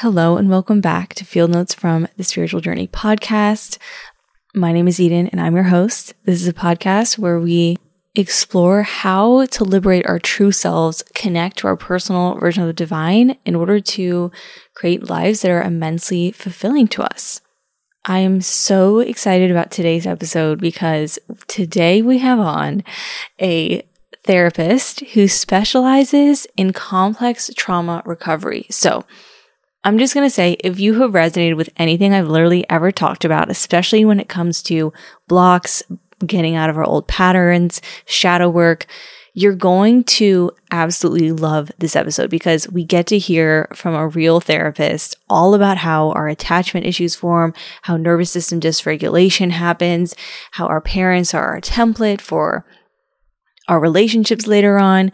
Hello and welcome back to Field Notes from the Spiritual Journey podcast. My name is Eden and I'm your host. This is a podcast where we explore how to liberate our true selves, connect to our personal version of the divine in order to create lives that are immensely fulfilling to us. I am so excited about today's episode because today we have on a therapist who specializes in complex trauma recovery. So I'm just going to say, if you have resonated with anything I've literally ever talked about, especially when it comes to blocks, getting out of our old patterns, shadow work, you're going to absolutely love this episode because we get to hear from a real therapist all about how our attachment issues form, how nervous system dysregulation happens, how our parents are our template for our relationships later on,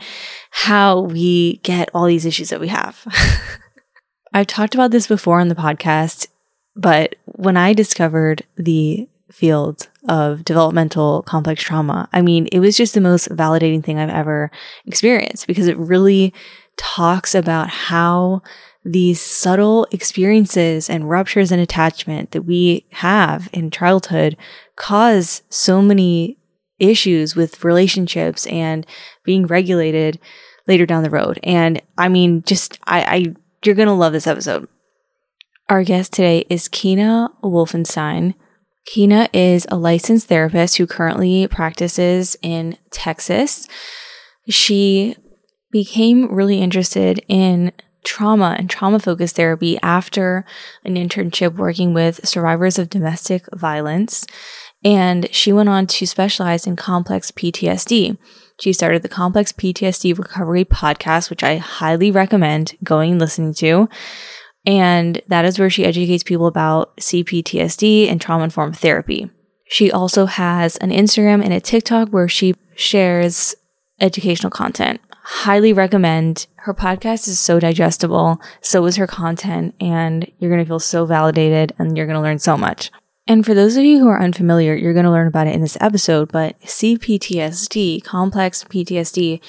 how we get all these issues that we have. I've talked about this before on the podcast, but when I discovered the field of developmental complex trauma, I mean, it was just the most validating thing I've ever experienced because it really talks about how these subtle experiences and ruptures in attachment that we have in childhood cause so many issues with relationships and being regulated later down the road. And I mean, just, you're going to love this episode. Our guest today is Kina Wolfenstein. Kina is a licensed therapist who currently practices in Texas. She became really interested in trauma and trauma-focused therapy after an internship working with survivors of domestic violence, and she went on to specialize in complex PTSD. She started the Complex PTSD Recovery Podcast, which I highly recommend going and listening to. And that is where she educates people about CPTSD and trauma-informed therapy. She also has an Instagram and a TikTok where she shares educational content. Highly recommend. Her podcast is so digestible. So is her content. And you're going to feel so validated and you're going to learn so much. And for those of you who are unfamiliar, you're going to learn about it in this episode, but CPTSD, complex PTSD,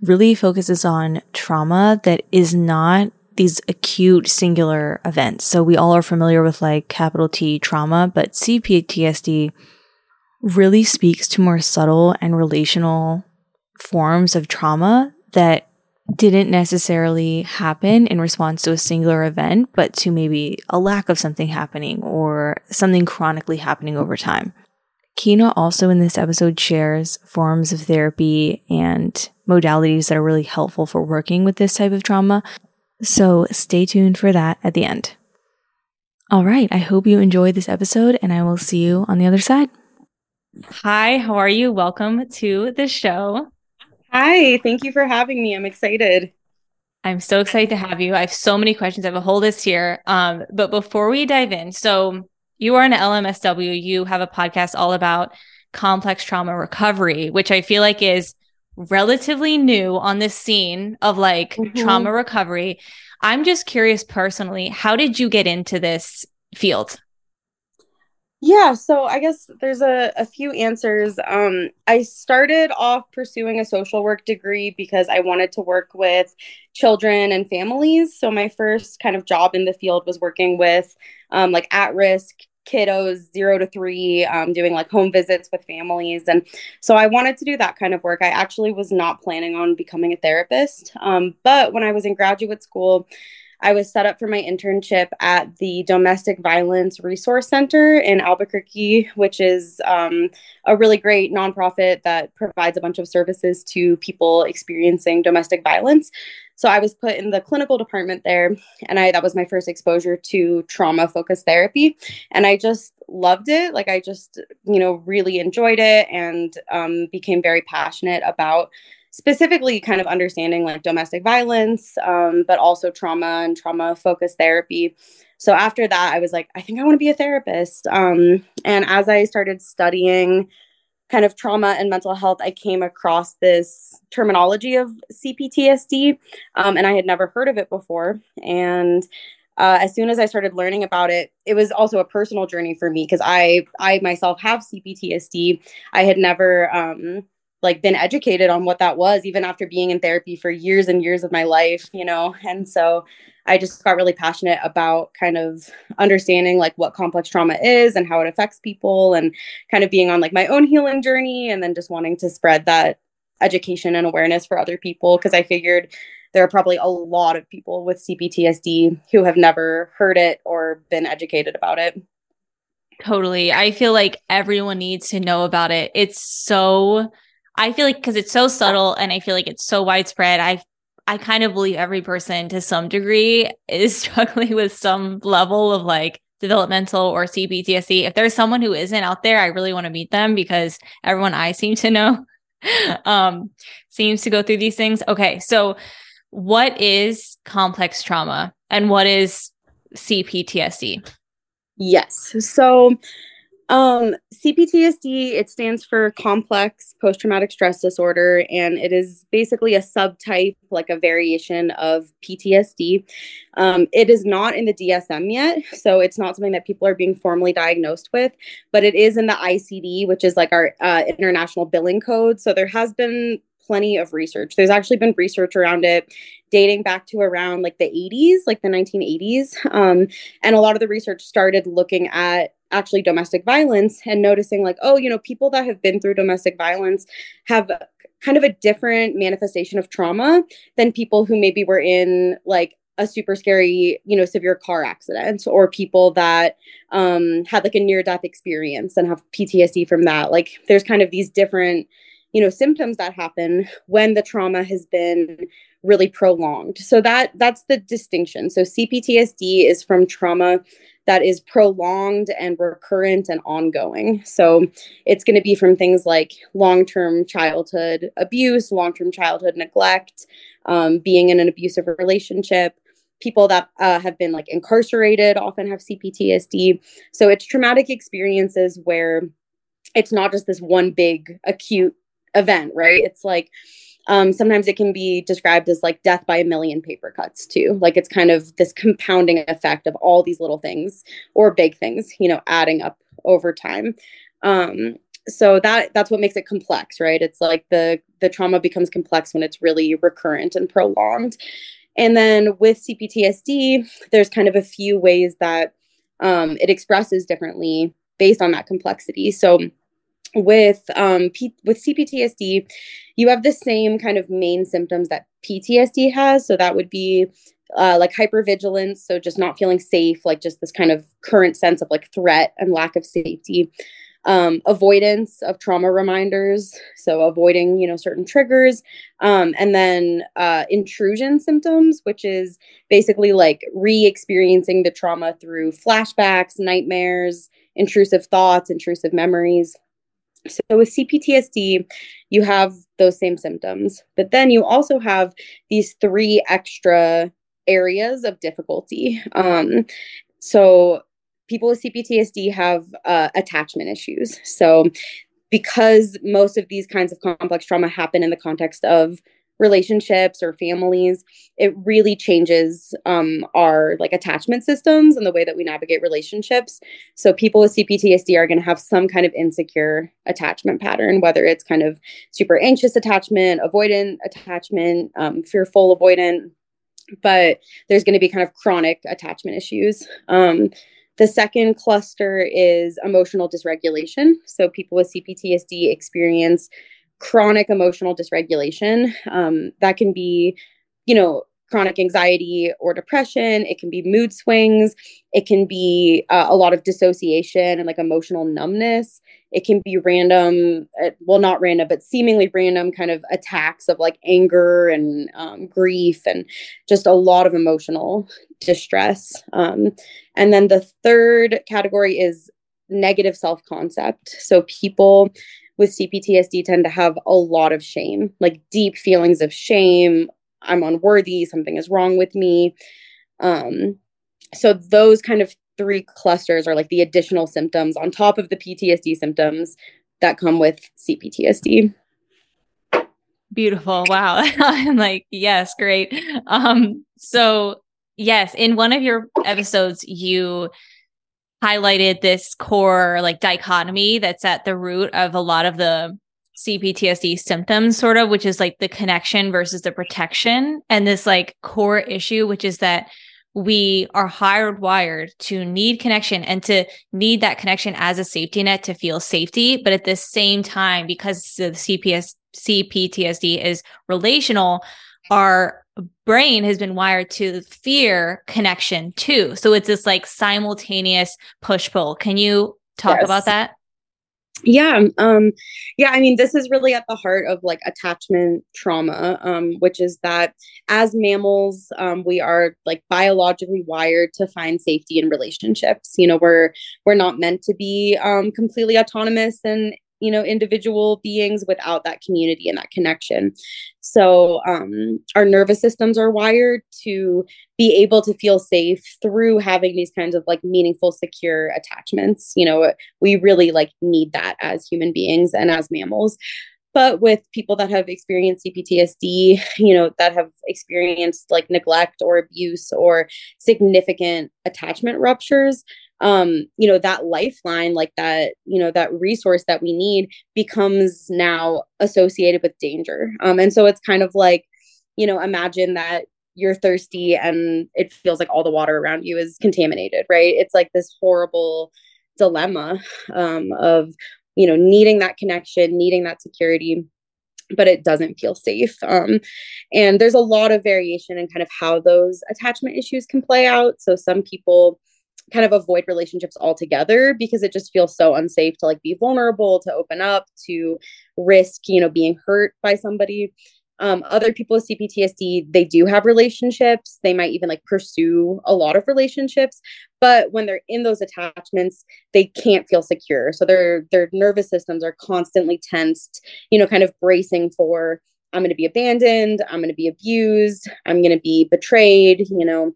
really focuses on trauma that is not these acute singular events. So we all are familiar with like capital T trauma, but CPTSD really speaks to more subtle and relational forms of trauma that didn't necessarily happen in response to a singular event, but to maybe a lack of something happening or something chronically happening over time. Kina also in this episode shares forms of therapy and modalities that are really helpful for working with this type of trauma. So stay tuned for that at the end. All right, I hope you enjoyed this episode and I will see you on the other side. Hi, how are you? Welcome to the show. Hi, thank you for having me. I'm excited. I'm so excited to have you. I have so many questions. I have a whole list here. But before we dive in, so you are an LMSW. You have a podcast all about complex trauma recovery, which I feel like is relatively new on this scene of like trauma recovery. I'm just curious personally, how did you get into this field? Yeah, so I guess there's a few answers. I started off pursuing a social work degree because I wanted to work with children and families. So my first kind of job in the field was working with like at-risk kiddos 0 to 3, doing like home visits with families. And so I wanted to do that kind of work. I actually was not planning on becoming a therapist. But when I was in graduate school, I was set up for my internship at the Domestic Violence Resource Center in Albuquerque, which is a really great nonprofit that provides a bunch of services to people experiencing domestic violence. So I was put in the clinical department there, and that was my first exposure to trauma-focused therapy. And I just loved it. Like I just, really enjoyed it and became very passionate about specifically kind of understanding like domestic violence, but also trauma and trauma-focused therapy. So after that, I was like, I think I want to be a therapist. And as I started studying kind of trauma and mental health, I came across this terminology of CPTSD, and I had never heard of it before. And as soon as I started learning about it, it was also a personal journey for me because I myself have CPTSD. I had never like been educated on what that was, even after being in therapy for years and years of my life, you know? And so I just got really passionate about kind of understanding like what complex trauma is and how it affects people, and kind of being on like my own healing journey, and then just wanting to spread that education and awareness for other people. Cause I figured there are probably a lot of people with CPTSD who have never heard it or been educated about it. Totally. I feel like everyone needs to know about it. It's so, I feel like, cause it's so subtle and I feel like it's so widespread. I kind of believe every person to some degree is struggling with some level of like developmental or CPTSD. If there's someone who isn't out there, I really want to meet them, because everyone I seem to know seems to go through these things. Okay. So what is complex trauma and what is CPTSD? Yes. So CPTSD, it stands for complex post-traumatic stress disorder, and it is basically a subtype, like a variation of PTSD. It is not in the DSM yet, so it's not something that people are being formally diagnosed with, but it is in the ICD, which is like our international billing code. So there has been plenty of research. There's actually been research around it dating back to around like the 80s, like the 1980s. And a lot of the research started looking at actually domestic violence and noticing like, oh, you know, people that have been through domestic violence have kind of a different manifestation of trauma than people who maybe were in like a super scary, you know, severe car accident, or people that had like a near-death experience and have PTSD from that. Like there's kind of these different, you know, symptoms that happen when the trauma has been really prolonged. So that's the distinction. So CPTSD is from trauma that is prolonged and recurrent and ongoing. So it's going to be from things like long-term childhood abuse, long-term childhood neglect, being in an abusive relationship. People that have been like incarcerated often have CPTSD. So it's traumatic experiences where it's not just this one big acute event, right? It's like, sometimes it can be described as like death by a million paper cuts too. Like it's kind of this compounding effect of all these little things or big things, you know, adding up over time. So that's what makes it complex, right? It's like the trauma becomes complex when it's really recurrent and prolonged. And then with CPTSD, there's kind of a few ways that it expresses differently based on that complexity. So with CPTSD, you have the same kind of main symptoms that PTSD has. So that would be like hypervigilance. So just not feeling safe, like just this kind of current sense of like threat and lack of safety, avoidance of trauma reminders. So avoiding, you know, certain triggers, and then intrusion symptoms, which is basically like re-experiencing the trauma through flashbacks, nightmares, intrusive thoughts, intrusive memories. So with CPTSD, you have those same symptoms, but then you also have these three extra areas of difficulty. So people with CPTSD have attachment issues. So because most of these kinds of complex trauma happen in the context of relationships or families, it really changes our like attachment systems and the way that we navigate relationships. So people with CPTSD are going to have some kind of insecure attachment pattern, whether it's kind of super anxious attachment, avoidant attachment, fearful avoidant, but there's going to be kind of chronic attachment issues. The second cluster is emotional dysregulation. So people with CPTSD experience chronic emotional dysregulation. That can be, you know, chronic anxiety or depression. It can be mood swings. It can be a lot of dissociation and like emotional numbness. It can be random, well, not random, but seemingly random kind of attacks of like anger and grief and just a lot of emotional distress. And then the third category is negative self-concept. So people with CPTSD tend to have a lot of shame, like deep feelings of shame. I'm unworthy. Something is wrong with me. So those kind of three clusters are like the additional symptoms on top of the PTSD symptoms that come with CPTSD. Beautiful. Wow. I'm like, yes, great. So yes, in one of your episodes, you highlighted this core like dichotomy that's at the root of a lot of the CPTSD symptoms, sort of, which is like the connection versus the protection, and this like core issue, which is that we are hardwired to need connection and to need that connection as a safety net to feel safety. But at the same time, because the CPTSD is relational, our brain has been wired to fear connection too. So it's this like simultaneous push-pull. Can you talk about that? Yeah. I mean, this is really at the heart of like attachment trauma, which is that as mammals, we are like biologically wired to find safety in relationships. You know, we're not meant to be completely autonomous and, you know, individual beings without that community and that connection. So our nervous systems are wired to be able to feel safe through having these kinds of like meaningful, secure attachments. You know, we really like need that as human beings and as mammals. But with people that have experienced CPTSD, you know, that have experienced like neglect or abuse or significant attachment ruptures, you know, that lifeline, like that, you know, that resource that we need becomes now associated with danger. And so it's kind of like, you know, imagine that you're thirsty and it feels like all the water around you is contaminated, right? It's like this horrible dilemma of, you know, needing that connection, needing that security, but it doesn't feel safe. And there's a lot of variation in kind of how those attachment issues can play out. So some people kind of avoid relationships altogether because it just feels so unsafe to like be vulnerable, to open up, to risk, you know, being hurt by somebody. Other people with CPTSD, they do have relationships. They might even like pursue a lot of relationships, but when they're in those attachments, they can't feel secure. So their nervous systems are constantly tensed, you know, kind of bracing for, I'm going to be abandoned, I'm going to be abused, I'm going to be betrayed, you know.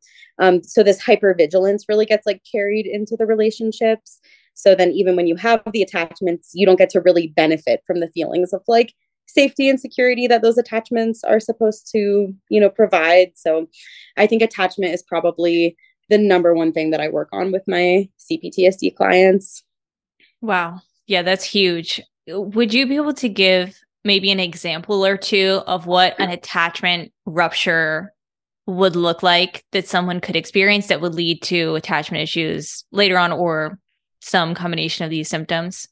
So this hypervigilance really gets like carried into the relationships. So then even when you have the attachments, you don't get to really benefit from the feelings of like safety and security that those attachments are supposed to, you know, provide. So I think attachment is probably the number one thing that I work on with my CPTSD clients. Wow. Yeah, that's huge. Would you be able to give maybe an example or two of what an attachment rupture would look like that someone could experience that would lead to attachment issues later on or some combination of these symptoms?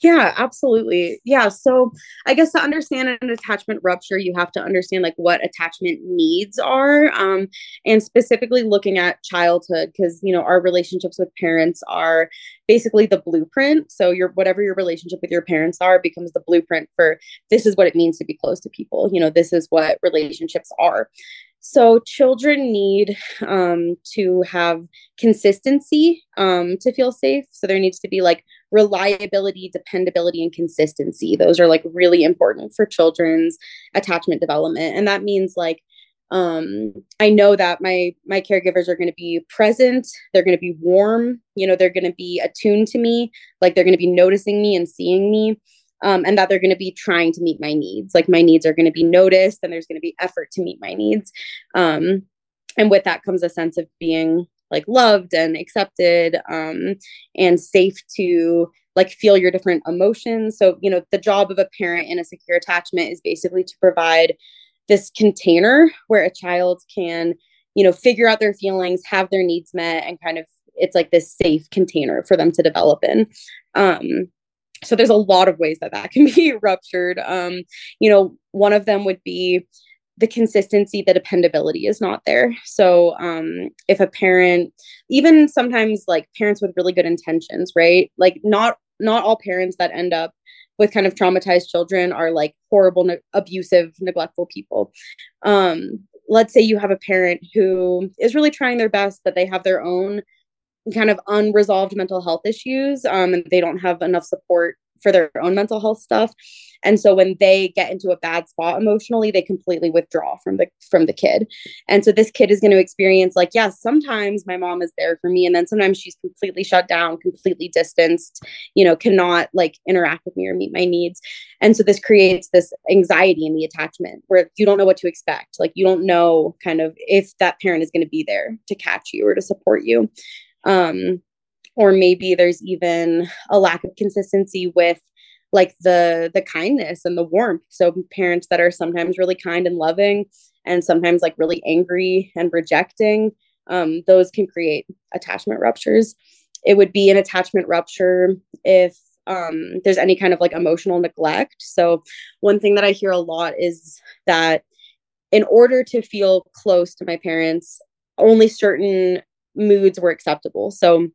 Yeah, absolutely. Yeah. So I guess to understand an attachment rupture, you have to understand like what attachment needs are, and specifically looking at childhood, because, you know, our relationships with parents are basically the blueprint. So whatever your relationship with your parents are becomes the blueprint for this is what it means to be close to people. You know, this is what relationships are. So children need to have consistency to feel safe. So there needs to be like reliability, dependability, and consistency. Those are like really important for children's attachment development. And that means like, I know that my caregivers are going to be present. They're going to be warm. You know, they're going to be attuned to me. Like they're going to be noticing me and seeing me. And that they're going to be trying to meet my needs. Like my needs are going to be noticed and there's going to be effort to meet my needs. And with that comes a sense of being like loved and accepted, and safe to like feel your different emotions. So, you know, the job of a parent in a secure attachment is basically to provide this container where a child can, you know, figure out their feelings, have their needs met, and kind of, it's like this safe container for them to develop in. So there's a lot of ways that that can be ruptured. You know, one of them would be the consistency, the dependability is not there. So if a parent, even sometimes like parents with really good intentions, right? Like not all parents that end up with kind of traumatized children are like horrible, abusive, neglectful people. Let's say you have a parent who is really trying their best, but they have their own kind of unresolved mental health issues, and they don't have enough support for their own mental health stuff. And so when they get into a bad spot emotionally, they completely withdraw from the kid. And so this kid is going to experience like, yeah, sometimes my mom is there for me. And then sometimes she's completely shut down, completely distanced, you know, cannot like interact with me or meet my needs. And so this creates this anxiety in the attachment where you don't know what to expect. Like you don't know kind of if that parent is going to be there to catch you or to support you. Or maybe there's even a lack of consistency with like the kindness and the warmth. So parents that are sometimes really kind and loving and sometimes like really angry and rejecting, those can create attachment ruptures. It would be an attachment rupture if there's any kind of like emotional neglect. So one thing that I hear a lot is that in order to feel close to my parents, only certain moods were acceptable. So,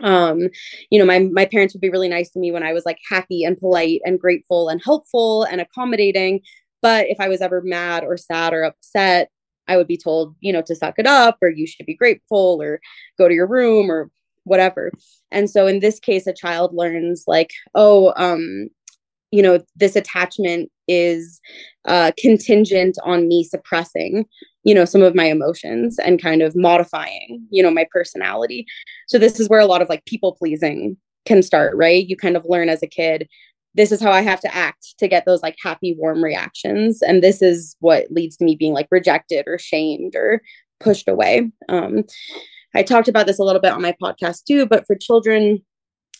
you know, my parents would be really nice to me when I was like happy and polite and grateful and helpful and accommodating. But if I was ever mad or sad or upset, I would be told, you know, to suck it up, or you should be grateful, or go to your room, or whatever. And so in this case, a child learns like, oh, you know, this attachment is contingent on me suppressing, you know, some of my emotions and kind of modifying, you know, my personality. So this is where a lot of like people pleasing can start, right? You kind of learn as a kid, this is how I have to act to get those like happy, warm reactions. And this is what leads to me being like rejected or shamed or pushed away. I talked about this a little bit on my podcast too, but for children,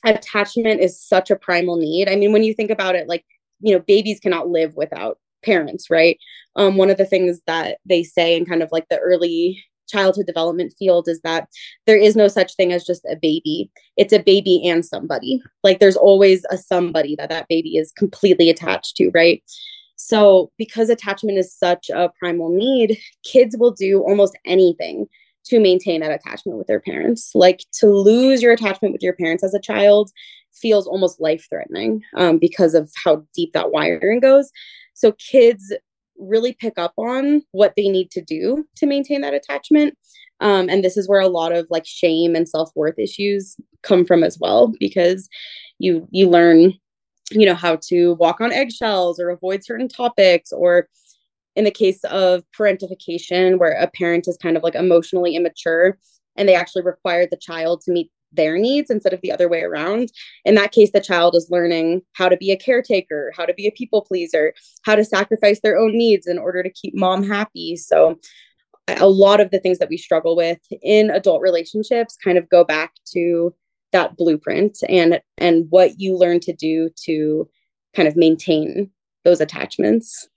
attachment is such a primal need. I mean, when you think about it, like, you know, babies cannot live without parents, right? One of the things that they say in kind of like the early childhood development field is that there is no such thing as just a baby. It's a baby and somebody. Like there's always a somebody that baby is completely attached to, right? So because attachment is such a primal need, kids will do almost anything to maintain that attachment with their parents. Like to lose your attachment with your parents as a child feels almost life-threatening because of how deep that wiring goes. So kids really pick up on what they need to do to maintain that attachment. And this is where a lot of like shame and self-worth issues come from as well, because you learn, you know, how to walk on eggshells or avoid certain topics, or in the case of parentification, where a parent is kind of like emotionally immature and they actually require the child to meet their needs instead of the other way around. In that case, the child is learning how to be a caretaker, how to be a people pleaser, how to sacrifice their own needs in order to keep mom happy. So a lot of the things that we struggle with in adult relationships kind of go back to that blueprint and what you learn to do to kind of maintain those attachments.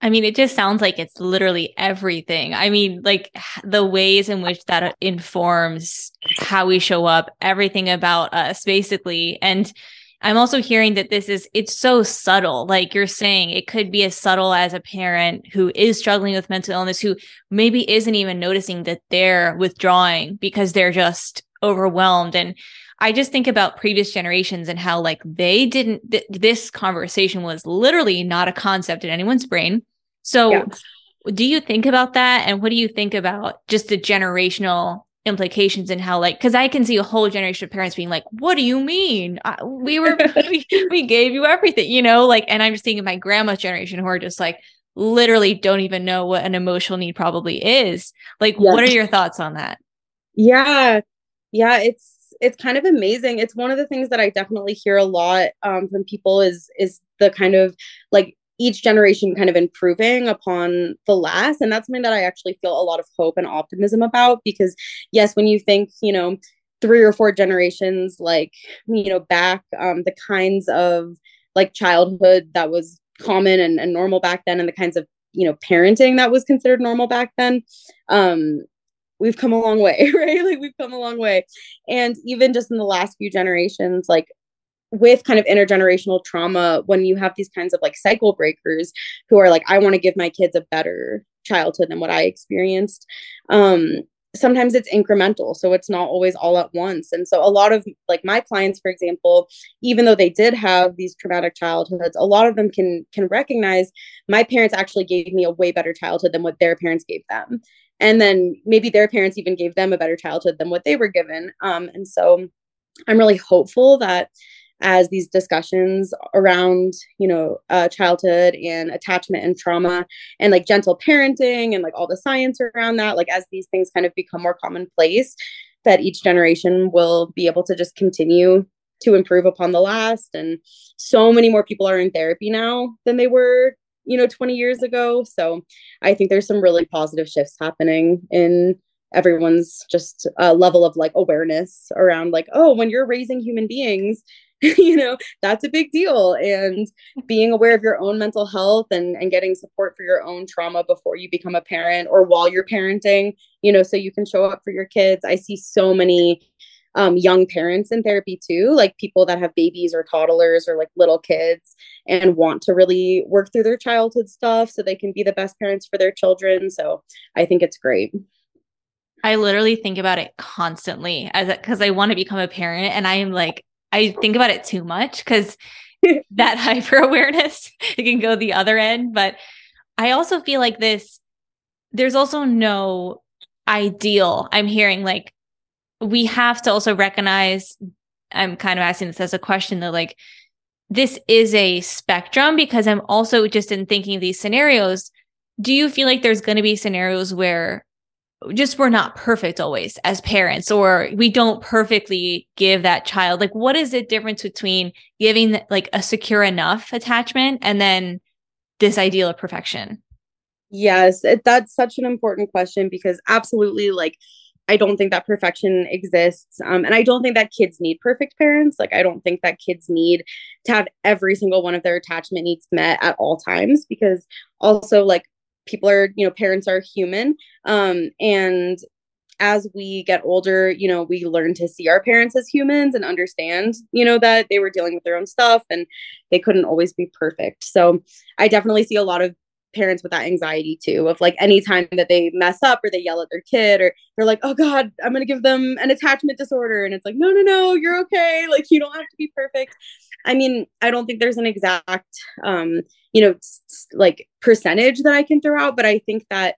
I mean, it just sounds like it's literally everything. I mean, like the ways in which that informs how we show up, everything about us, basically. And I'm also hearing that it's so subtle. Like you're saying, it could be as subtle as a parent who is struggling with mental illness, who maybe isn't even noticing that they're withdrawing because they're just overwhelmed. And I just think about previous generations and how like they didn't, this conversation was literally not a concept in anyone's brain. So do you think about that? And what do you think about just the generational implications and how like, cause I can see a whole generation of parents being like, what do you mean? We gave you everything, you know, like, and I'm just thinking my grandma's generation who are just like, literally don't even know what an emotional need probably is. Like, what are your thoughts on that? Yeah. It's kind of amazing. It's one of the things that I definitely hear a lot from people is the kind of like each generation kind of improving upon the last. And that's something that I actually feel a lot of hope and optimism about, because yes, when you think, you know, 3 or 4 generations, like, you know, back, the kinds of like childhood that was common and normal back then, and the kinds of, you know, parenting that was considered normal back then, we've come a long way, right? Like we've come a long way. And even just in the last few generations, like with kind of intergenerational trauma, when you have these kinds of like cycle breakers who are like, I want to give my kids a better childhood than what I experienced. Sometimes it's incremental. So it's not always all at once. And so a lot of like my clients, for example, even though they did have these traumatic childhoods, a lot of them can recognize my parents actually gave me a way better childhood than what their parents gave them. And then maybe their parents even gave them a better childhood than what they were given. And so I'm really hopeful that as these discussions around, you know, childhood and attachment and trauma and like gentle parenting and like all the science around that, like as these things kind of become more commonplace, that each generation will be able to just continue to improve upon the last. And so many more people are in therapy now than they were, you know, 20 years ago. So I think there's some really positive shifts happening in everyone's just level of like awareness around like, oh, when you're raising human beings, you know, that's a big deal. And being aware of your own mental health and getting support for your own trauma before you become a parent or while you're parenting, you know, so you can show up for your kids. I see so many young parents in therapy too, like people that have babies or toddlers or like little kids and want to really work through their childhood stuff so they can be the best parents for their children. So I think it's great. I literally think about it constantly because I want to become a parent, and I am like, I think about it too much because that hyper awareness, it can go the other end. But I also feel like there's also no ideal. I'm hearing like, we have to also recognize, I'm kind of asking this as a question that like, this is a spectrum, because I'm also just in thinking these scenarios. Do you feel like there's going to be scenarios where just we're not perfect always as parents, or we don't perfectly give that child, like, what is the difference between giving like a secure enough attachment and then this ideal of perfection? Yes, that's such an important question, because absolutely, like, I don't think that perfection exists. And I don't think that kids need perfect parents. Like, I don't think that kids need to have every single one of their attachment needs met at all times, because also like people are, you know, parents are human. And as we get older, you know, we learn to see our parents as humans and understand, you know, that they were dealing with their own stuff and they couldn't always be perfect. So I definitely see a lot of parents with that anxiety too, of like, anytime that they mess up or they yell at their kid, or they're like, oh God, I'm going to give them an attachment disorder. And it's like, no, you're okay. Like, you don't have to be perfect. I mean, I don't think there's an exact, you know, like percentage that I can throw out, but I think that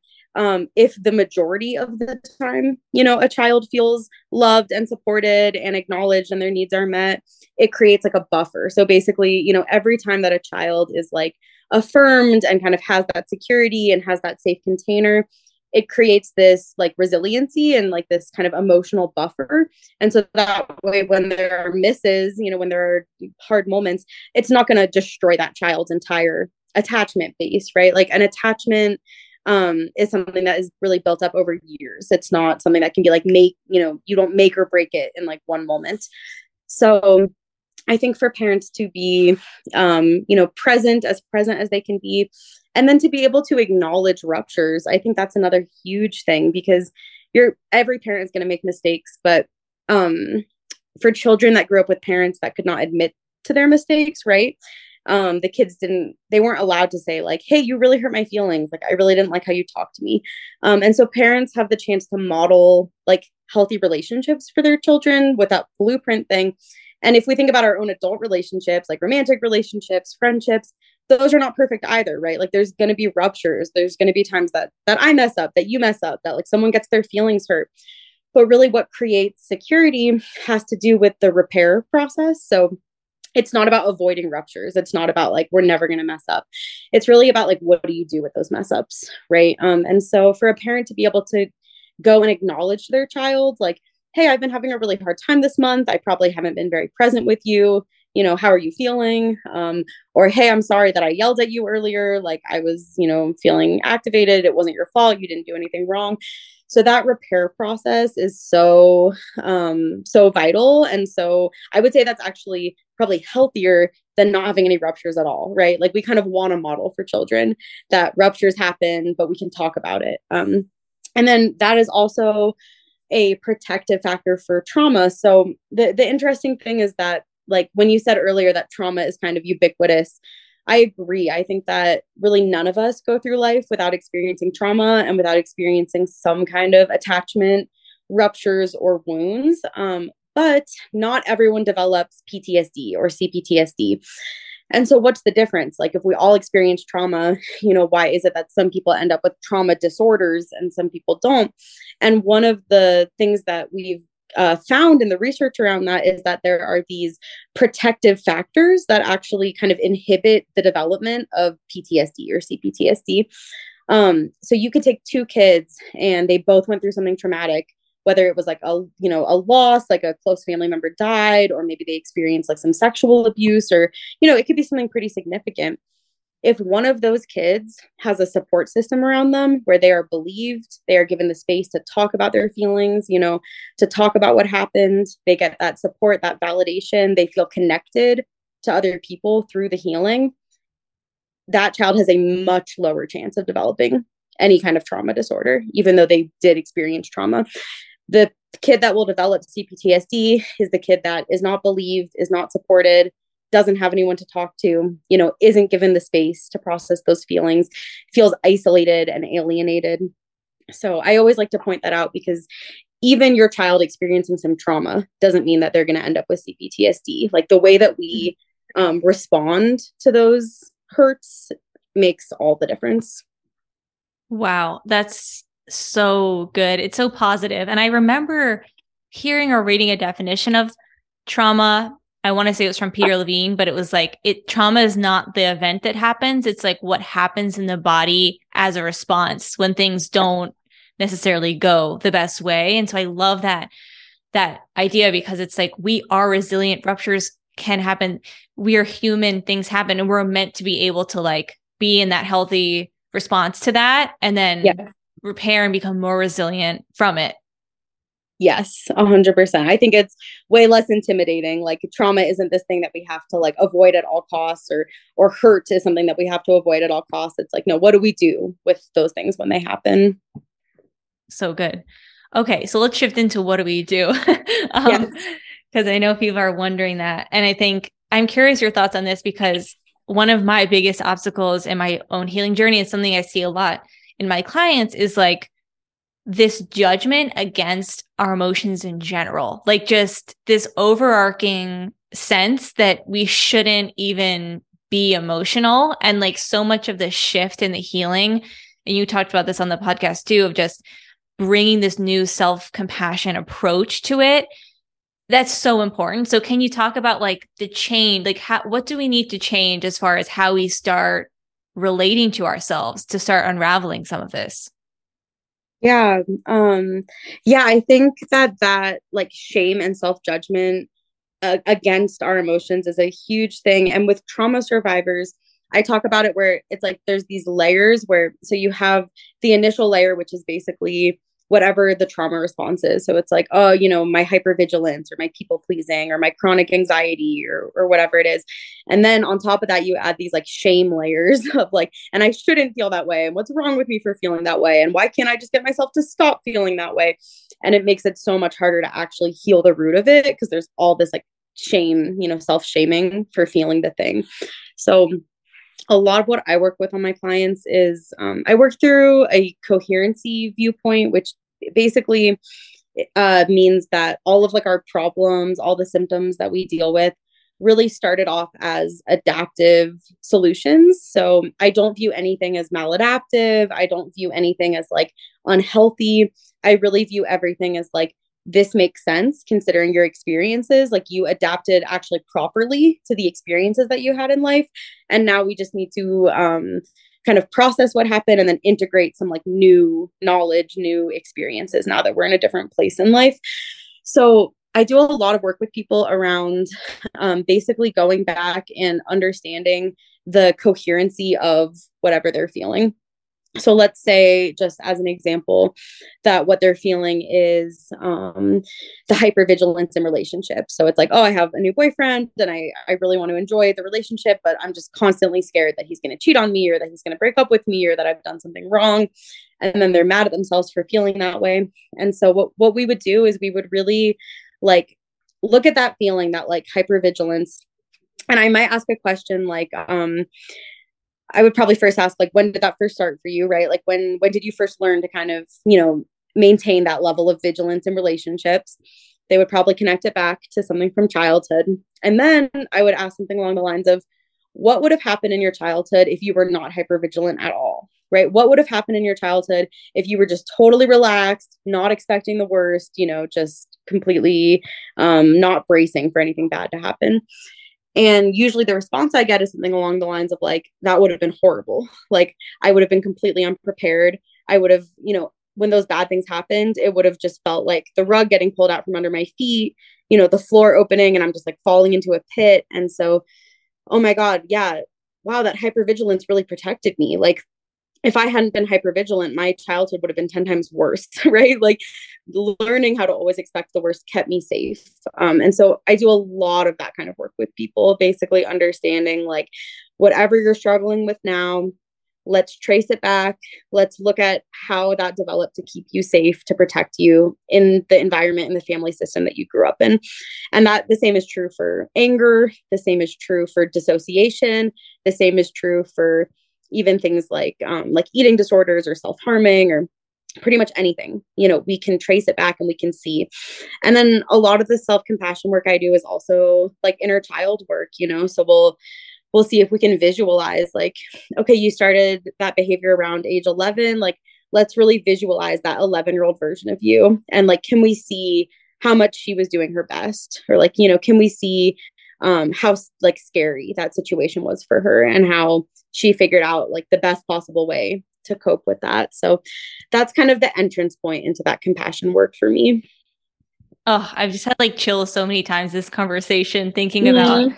if the majority of the time, you know, a child feels loved and supported and acknowledged and their needs are met, it creates like a buffer. So basically, you know, every time that a child is like affirmed and kind of has that security and has that safe container, it creates this like resiliency and like this kind of emotional buffer. And so that way, when there are misses, you know, when there are hard moments, it's not going to destroy that child's entire attachment base, right? Like an attachment is something that is really built up over years. It's not something that can be like you don't make or break it in like one moment. So I think for parents to be, you know, present as they can be, and then to be able to acknowledge ruptures. I think that's another huge thing, because every parent is going to make mistakes, but for children that grew up with parents that could not admit to their mistakes, right? The kids weren't allowed to say like, hey, you really hurt my feelings. Like, I really didn't like how you talked to me. And so parents have the chance to model like healthy relationships for their children with that blueprint thing. And if we think about our own adult relationships, like romantic relationships, friendships, those are not perfect either, right? Like, there's going to be ruptures. There's going to be times that I mess up, that you mess up, that like someone gets their feelings hurt. But really what creates security has to do with the repair process. So it's not about avoiding ruptures. It's not about like, we're never going to mess up. It's really about like, what do you do with those mess ups, right? And so for a parent to be able to go and acknowledge their child, like, hey, I've been having a really hard time this month. I probably haven't been very present with you. You know, how are you feeling? Or, hey, I'm sorry that I yelled at you earlier. Like, I was, you know, feeling activated. It wasn't your fault. You didn't do anything wrong. So that repair process is so, so vital. And so I would say that's actually probably healthier than not having any ruptures at all, right? Like, we kind of want to model for children that ruptures happen, but we can talk about it. And then that is also a protective factor for trauma. So the interesting thing is that, like, when you said earlier that trauma is kind of ubiquitous, I agree. I think that really none of us go through life without experiencing trauma and without experiencing some kind of attachment, ruptures, or wounds. But not everyone develops PTSD or CPTSD. And so what's the difference? Like, if we all experience trauma, you know, why is it that some people end up with trauma disorders and some people don't? And one of the things that we've found in the research around that is that there are these protective factors that actually kind of inhibit the development of PTSD or CPTSD. So you could take two kids and they both went through something traumatic, whether it was like a loss, like a close family member died, or maybe they experienced like some sexual abuse, or, you know, it could be something pretty significant. If one of those kids has a support system around them where they are believed, they are given the space to talk about their feelings, you know, to talk about what happened, they get that support, that validation, they feel connected to other people through the healing, that child has a much lower chance of developing any kind of trauma disorder, even though they did experience trauma. The kid that will develop CPTSD is the kid that is not believed, is not supported, doesn't have anyone to talk to, you know, isn't given the space to process those feelings, feels isolated and alienated. So I always like to point that out, because even your child experiencing some trauma doesn't mean that they're going to end up with CPTSD. Like, the way that we respond to those hurts makes all the difference. Wow, that's so good. It's so positive. And I remember hearing or reading a definition of trauma. I want to say it was from Peter Levine, but it was like, trauma is not the event that happens. It's like what happens in the body as a response when things don't necessarily go the best way. And so I love that idea, because it's like, we are resilient. Ruptures can happen. We are human. Things happen, and we're meant to be able to like be in that healthy response to that, and then repair and become more resilient from it. Yes, 100%. I think it's way less intimidating. Like, trauma isn't this thing that we have to like avoid at all costs, or hurt is something that we have to avoid at all costs. It's like, no, what do we do with those things when they happen? So good. Okay. So let's shift into what do we do? Because I know people are wondering that. And I think I'm curious your thoughts on this, because one of my biggest obstacles in my own healing journey, and something I see a lot in my clients, is like this judgment against our emotions in general, like just this overarching sense that we shouldn't even be emotional. And like so much of the shift in the healing, and you talked about this on the podcast too, of just bringing this new self-compassion approach to it. That's so important. So can you talk about like the change, like what do we need to change as far as how we start relating to ourselves to start unraveling some of this? Yeah, I think that like shame and self-judgment against our emotions is a huge thing. And with trauma survivors, I talk about it where it's like there's these layers where, so you have the initial layer, which is basically whatever the trauma response is. So it's like, oh, you know, my hypervigilance or my people pleasing or my chronic anxiety or whatever it is. And then on top of that, you add these like shame layers of like, and I shouldn't feel that way. And what's wrong with me for feeling that way? And why can't I just get myself to stop feeling that way? And it makes it so much harder to actually heal the root of it, because there's all this like shame, you know, self-shaming for feeling the thing. So a lot of what I work with on my clients is I work through a coherency viewpoint, which basically means that all of like our problems, all the symptoms that we deal with really started off as adaptive solutions. So I don't view anything as maladaptive. I don't view anything as like unhealthy. I really view everything as like, this makes sense considering your experiences, like you adapted actually properly to the experiences that you had in life. And now we just need to kind of process what happened and then integrate some like new knowledge, new experiences now that we're in a different place in life. So I do a lot of work with people around basically going back and understanding the coherency of whatever they're feeling. So let's say, just as an example, that what they're feeling is the hypervigilance in relationships. So it's like, oh, I have a new boyfriend and I really want to enjoy the relationship, but I'm just constantly scared that he's going to cheat on me or that he's going to break up with me or that I've done something wrong. And then they're mad at themselves for feeling that way. And so what we would do is we would really like look at that feeling, that like hypervigilance. And I might ask a question like, I would probably first ask, like, when did that first start for you, right? Like, when did you first learn to kind of, you know, maintain that level of vigilance in relationships? They would probably connect it back to something from childhood. And then I would ask something along the lines of, what would have happened in your childhood if you were not hypervigilant at all, right? What would have happened in your childhood if you were just totally relaxed, not expecting the worst, you know, just completely not bracing for anything bad to happen? And usually the response I get is something along the lines of like, that would have been horrible. Like, I would have been completely unprepared. I would have, you know, when those bad things happened, it would have just felt like the rug getting pulled out from under my feet, you know, the floor opening, and I'm just like falling into a pit. And so, oh my God, yeah, wow, that hypervigilance really protected me. Like, if I hadn't been hypervigilant, my childhood would have been 10 times worse, right? Like, learning how to always expect the worst kept me safe. And so I do a lot of that kind of work with people, basically understanding like, whatever you're struggling with now, let's trace it back. Let's look at how that developed to keep you safe, to protect you in the environment and the family system that you grew up in. And that the same is true for anger. The same is true for dissociation. The same is true for even things like eating disorders or self-harming or pretty much anything. You know, we can trace it back and we can see. And then a lot of the self-compassion work I do is also like inner child work, you know, so we'll see if we can visualize like, okay, you started that behavior around age 11. Like, let's really visualize that 11-year-old version of you. And like, can we see how much she was doing her best? Or like, you know, can we see how like scary that situation was for her and how she figured out like the best possible way to cope with that? So that's kind of the entrance point into that compassion work for me. Oh, I've just had like chills so many times this conversation thinking about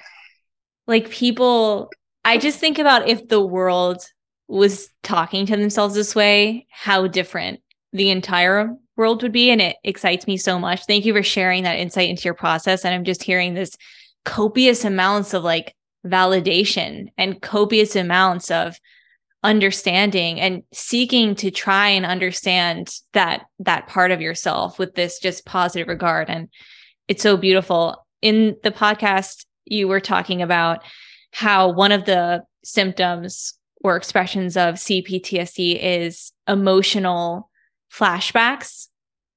like people. I just think about if the world was talking to themselves this way, how different the entire world would be. And it excites me so much. Thank you for sharing that insight into your process. And I'm just hearing this copious amounts of like validation and copious amounts of understanding and seeking to try and understand that part of yourself with this just positive regard. And it's so beautiful. In the podcast, you were talking about how one of the symptoms or expressions of CPTSD is emotional flashbacks,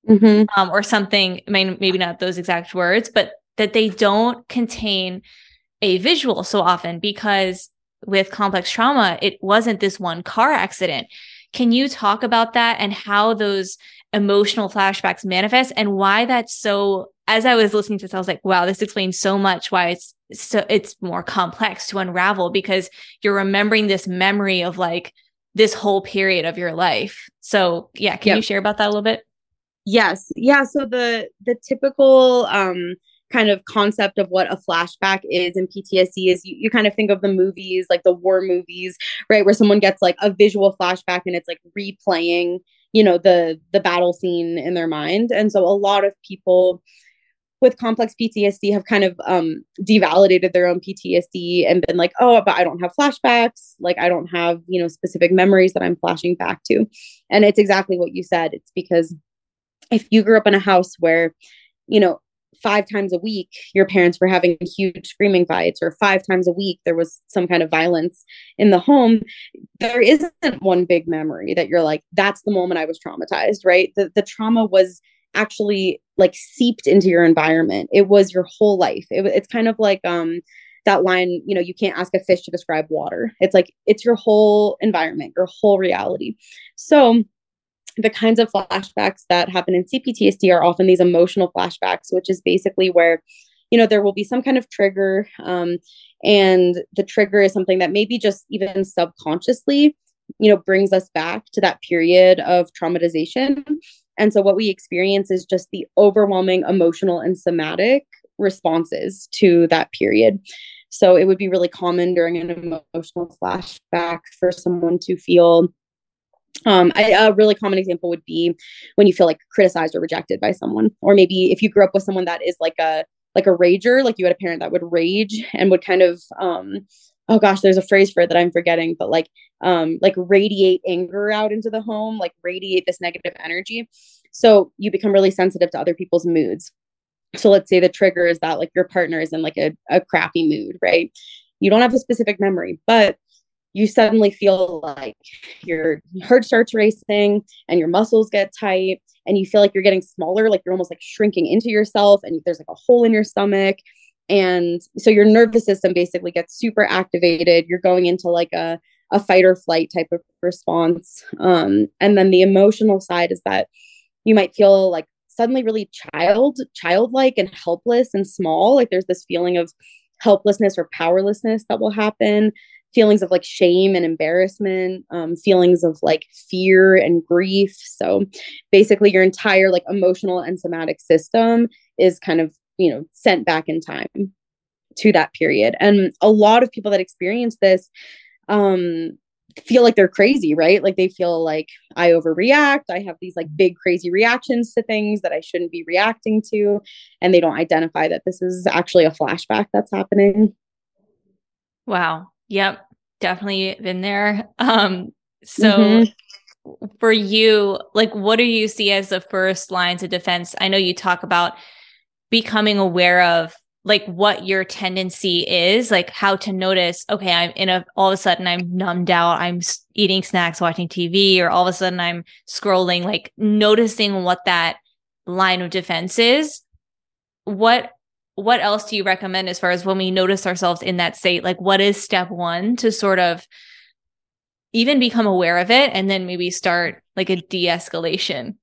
or something, maybe not those exact words, but that they don't contain a visual so often, because with complex trauma, it wasn't this one car accident. Can you talk about that and how those emotional flashbacks manifest and why that's so, as I was listening to this, I was like, wow, this explains so much why it's more complex to unravel, because you're remembering this memory of like this whole period of your life. So yeah, can you share about that a little bit? Yes. Yeah. So the typical, kind of concept of what a flashback is in PTSD is you kind of think of the movies, like the war movies, right? Where someone gets like a visual flashback and it's like replaying, you know, the battle scene in their mind. And so a lot of people with complex PTSD have kind of devalidated their own PTSD and been like, oh, but I don't have flashbacks. Like, I don't have, you know, specific memories that I'm flashing back to. And it's exactly what you said. It's because if you grew up in a house where, you know, 5 times a week, your parents were having huge screaming fights, or 5 times a week, there was some kind of violence in the home, there isn't one big memory that you're like, that's the moment I was traumatized, right? The trauma was actually like seeped into your environment. It was your whole life. It's kind of like that line, you know, you can't ask a fish to describe water. It's like, it's your whole environment, your whole reality. So the kinds of flashbacks that happen in CPTSD are often these emotional flashbacks, which is basically where, you know, there will be some kind of trigger. And the trigger is something that maybe just even subconsciously, you know, brings us back to that period of traumatization. And so what we experience is just the overwhelming emotional and somatic responses to that period. So it would be really common during an emotional flashback for someone to feel a really common example would be when you feel like criticized or rejected by someone, or maybe if you grew up with someone that is like a rager, like you had a parent that would rage and would kind of, oh gosh, there's a phrase for it that I'm forgetting, but like radiate anger out into the home, like radiate this negative energy. So you become really sensitive to other people's moods. So let's say the trigger is that like your partner is in like a crappy mood, right? You don't have a specific memory, but you suddenly feel like your heart starts racing and your muscles get tight and you feel like you're getting smaller, like you're almost like shrinking into yourself and there's like a hole in your stomach. And so your nervous system basically gets super activated. You're going into like a fight or flight type of response. And then the emotional side is that you might feel like suddenly really childlike and helpless and small. Like there's this feeling of helplessness or powerlessness that will happen. Feelings of like shame and embarrassment, feelings of like fear and grief. So basically your entire like emotional and somatic system is kind of, you know, sent back in time. to that period. And a lot of people that experience this feel like they're crazy, right? Like they feel like I overreact. I have these like big, crazy reactions to things that I shouldn't be reacting to. And they don't identify that this is actually a flashback that's happening. Wow. Yep. Definitely been there. For you, like, what do you see as the first lines of defense? I know you talk about becoming aware of like what your tendency is, like how to notice, okay, all of a sudden I'm numbed out, I'm eating snacks, watching TV, or all of a sudden I'm scrolling, like noticing what that line of defense is. What else do you recommend as far as when we notice ourselves in that state? Like, what is step one to sort of even become aware of it and then maybe start like a de-escalation?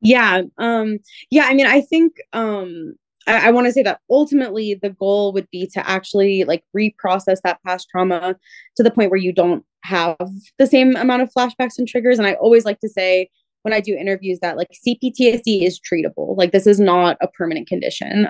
Yeah. I mean, I think I want to say that ultimately the goal would be to actually like reprocess that past trauma to the point where you don't have the same amount of flashbacks and triggers. And I always like to say when I do interviews that like CPTSD is treatable. Like this is not a permanent condition.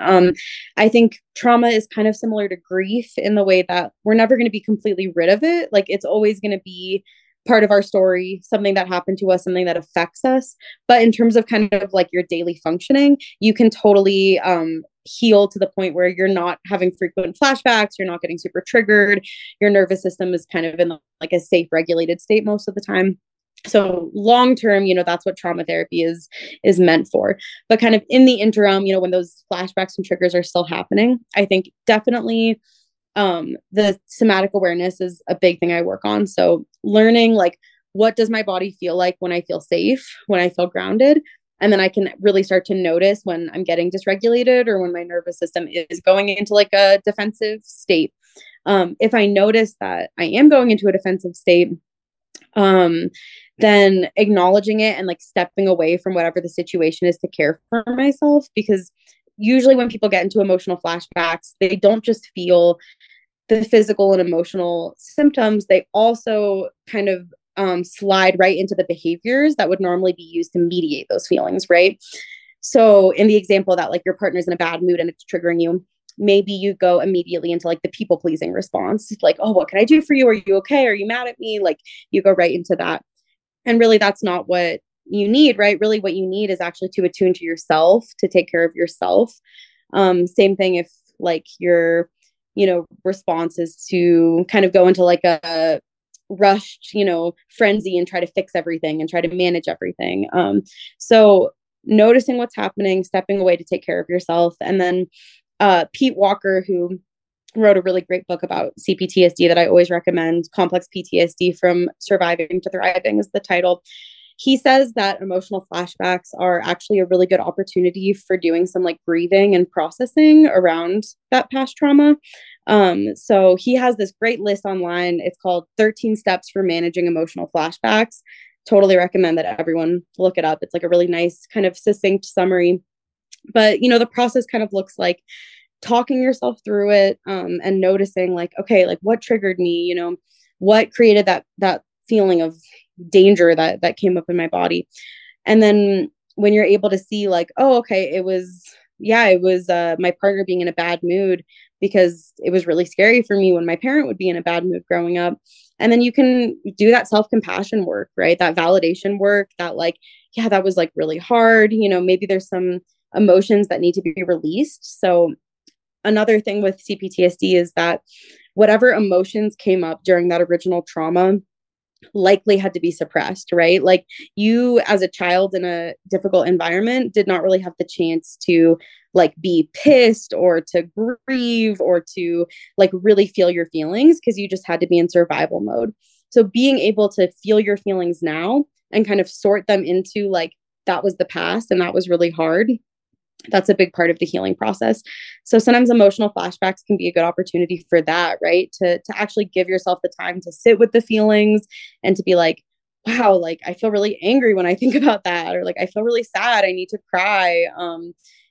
I think trauma is kind of similar to grief in the way that we're never going to be completely rid of it. Like it's always going to be part of our story, something that happened to us, something that affects us. But in terms of kind of like your daily functioning, you can totally heal to the point where you're not having frequent flashbacks, you're not getting super triggered, your nervous system is kind of in like a safe, regulated state most of the time. So long term, you know, that's what trauma therapy is meant for. But kind of in the interim, you know, when those flashbacks and triggers are still happening, I think definitely the somatic awareness is a big thing I work on. So learning like, what does my body feel like when I feel safe, when I feel grounded? And then I can really start to notice when I'm getting dysregulated or when my nervous system is going into like a defensive state. If I notice that I am going into a defensive state, then acknowledging it and like stepping away from whatever the situation is to care for myself, because usually when people get into emotional flashbacks, they don't just feel the physical and emotional symptoms. They also kind of slide right into the behaviors that would normally be used to mediate those feelings, right? So in the example that like your partner's in a bad mood and it's triggering you, maybe you go immediately into like the people pleasing response. It's like, oh, what can I do for you? Are you okay? Are you mad at me? Like you go right into that. And really that's not what you need, right? Really what you need is actually to attune to yourself, to take care of yourself. Same thing if like your, you know, response is to kind of go into like a rushed, you know, frenzy and try to fix everything and try to manage everything. So noticing what's happening, stepping away to take care of yourself. And then Pete Walker, who wrote a really great book about CPTSD that I always recommend, Complex PTSD from Surviving to Thriving is the title. He says that emotional flashbacks are actually a really good opportunity for doing some like breathing and processing around that past trauma. So he has this great list online. It's called 13 Steps for Managing Emotional Flashbacks. Totally recommend that everyone look it up. It's like a really nice kind of succinct summary. But, you know, the process kind of looks like talking yourself through it and noticing like, okay, like what triggered me, you know, what created that feeling of danger that came up in my body. And then when you're able to see like, oh, okay, it was my partner being in a bad mood because it was really scary for me when my parent would be in a bad mood growing up. And then you can do that self-compassion work, right? That validation work that like, yeah, that was like really hard. You know, maybe there's some emotions that need to be released. So another thing with CPTSD is that whatever emotions came up during that original trauma likely had to be suppressed, right? Like you as a child in a difficult environment did not really have the chance to like be pissed or to grieve or to like really feel your feelings because you just had to be in survival mode. So being able to feel your feelings now and kind of sort them into like, that was the past and that was really hard. That's a big part of the healing process. So sometimes emotional flashbacks can be a good opportunity for that, right? To actually give yourself the time to sit with the feelings and to be like, wow, like I feel really angry when I think about that, or like I feel really sad, I need to cry,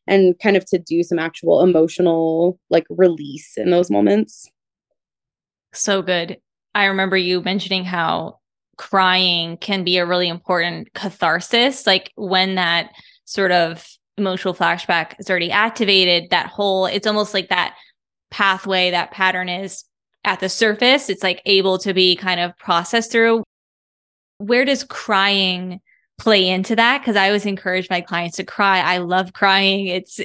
and kind of to do some actual emotional like release in those moments. So good. I remember you mentioning how crying can be a really important catharsis. Like when that sort of emotional flashback is already activated, that whole, it's almost like that pathway, that pattern is at the surface. It's like able to be kind of processed through. Where does crying play into that? Because I always encourage my clients to cry. I love crying. It's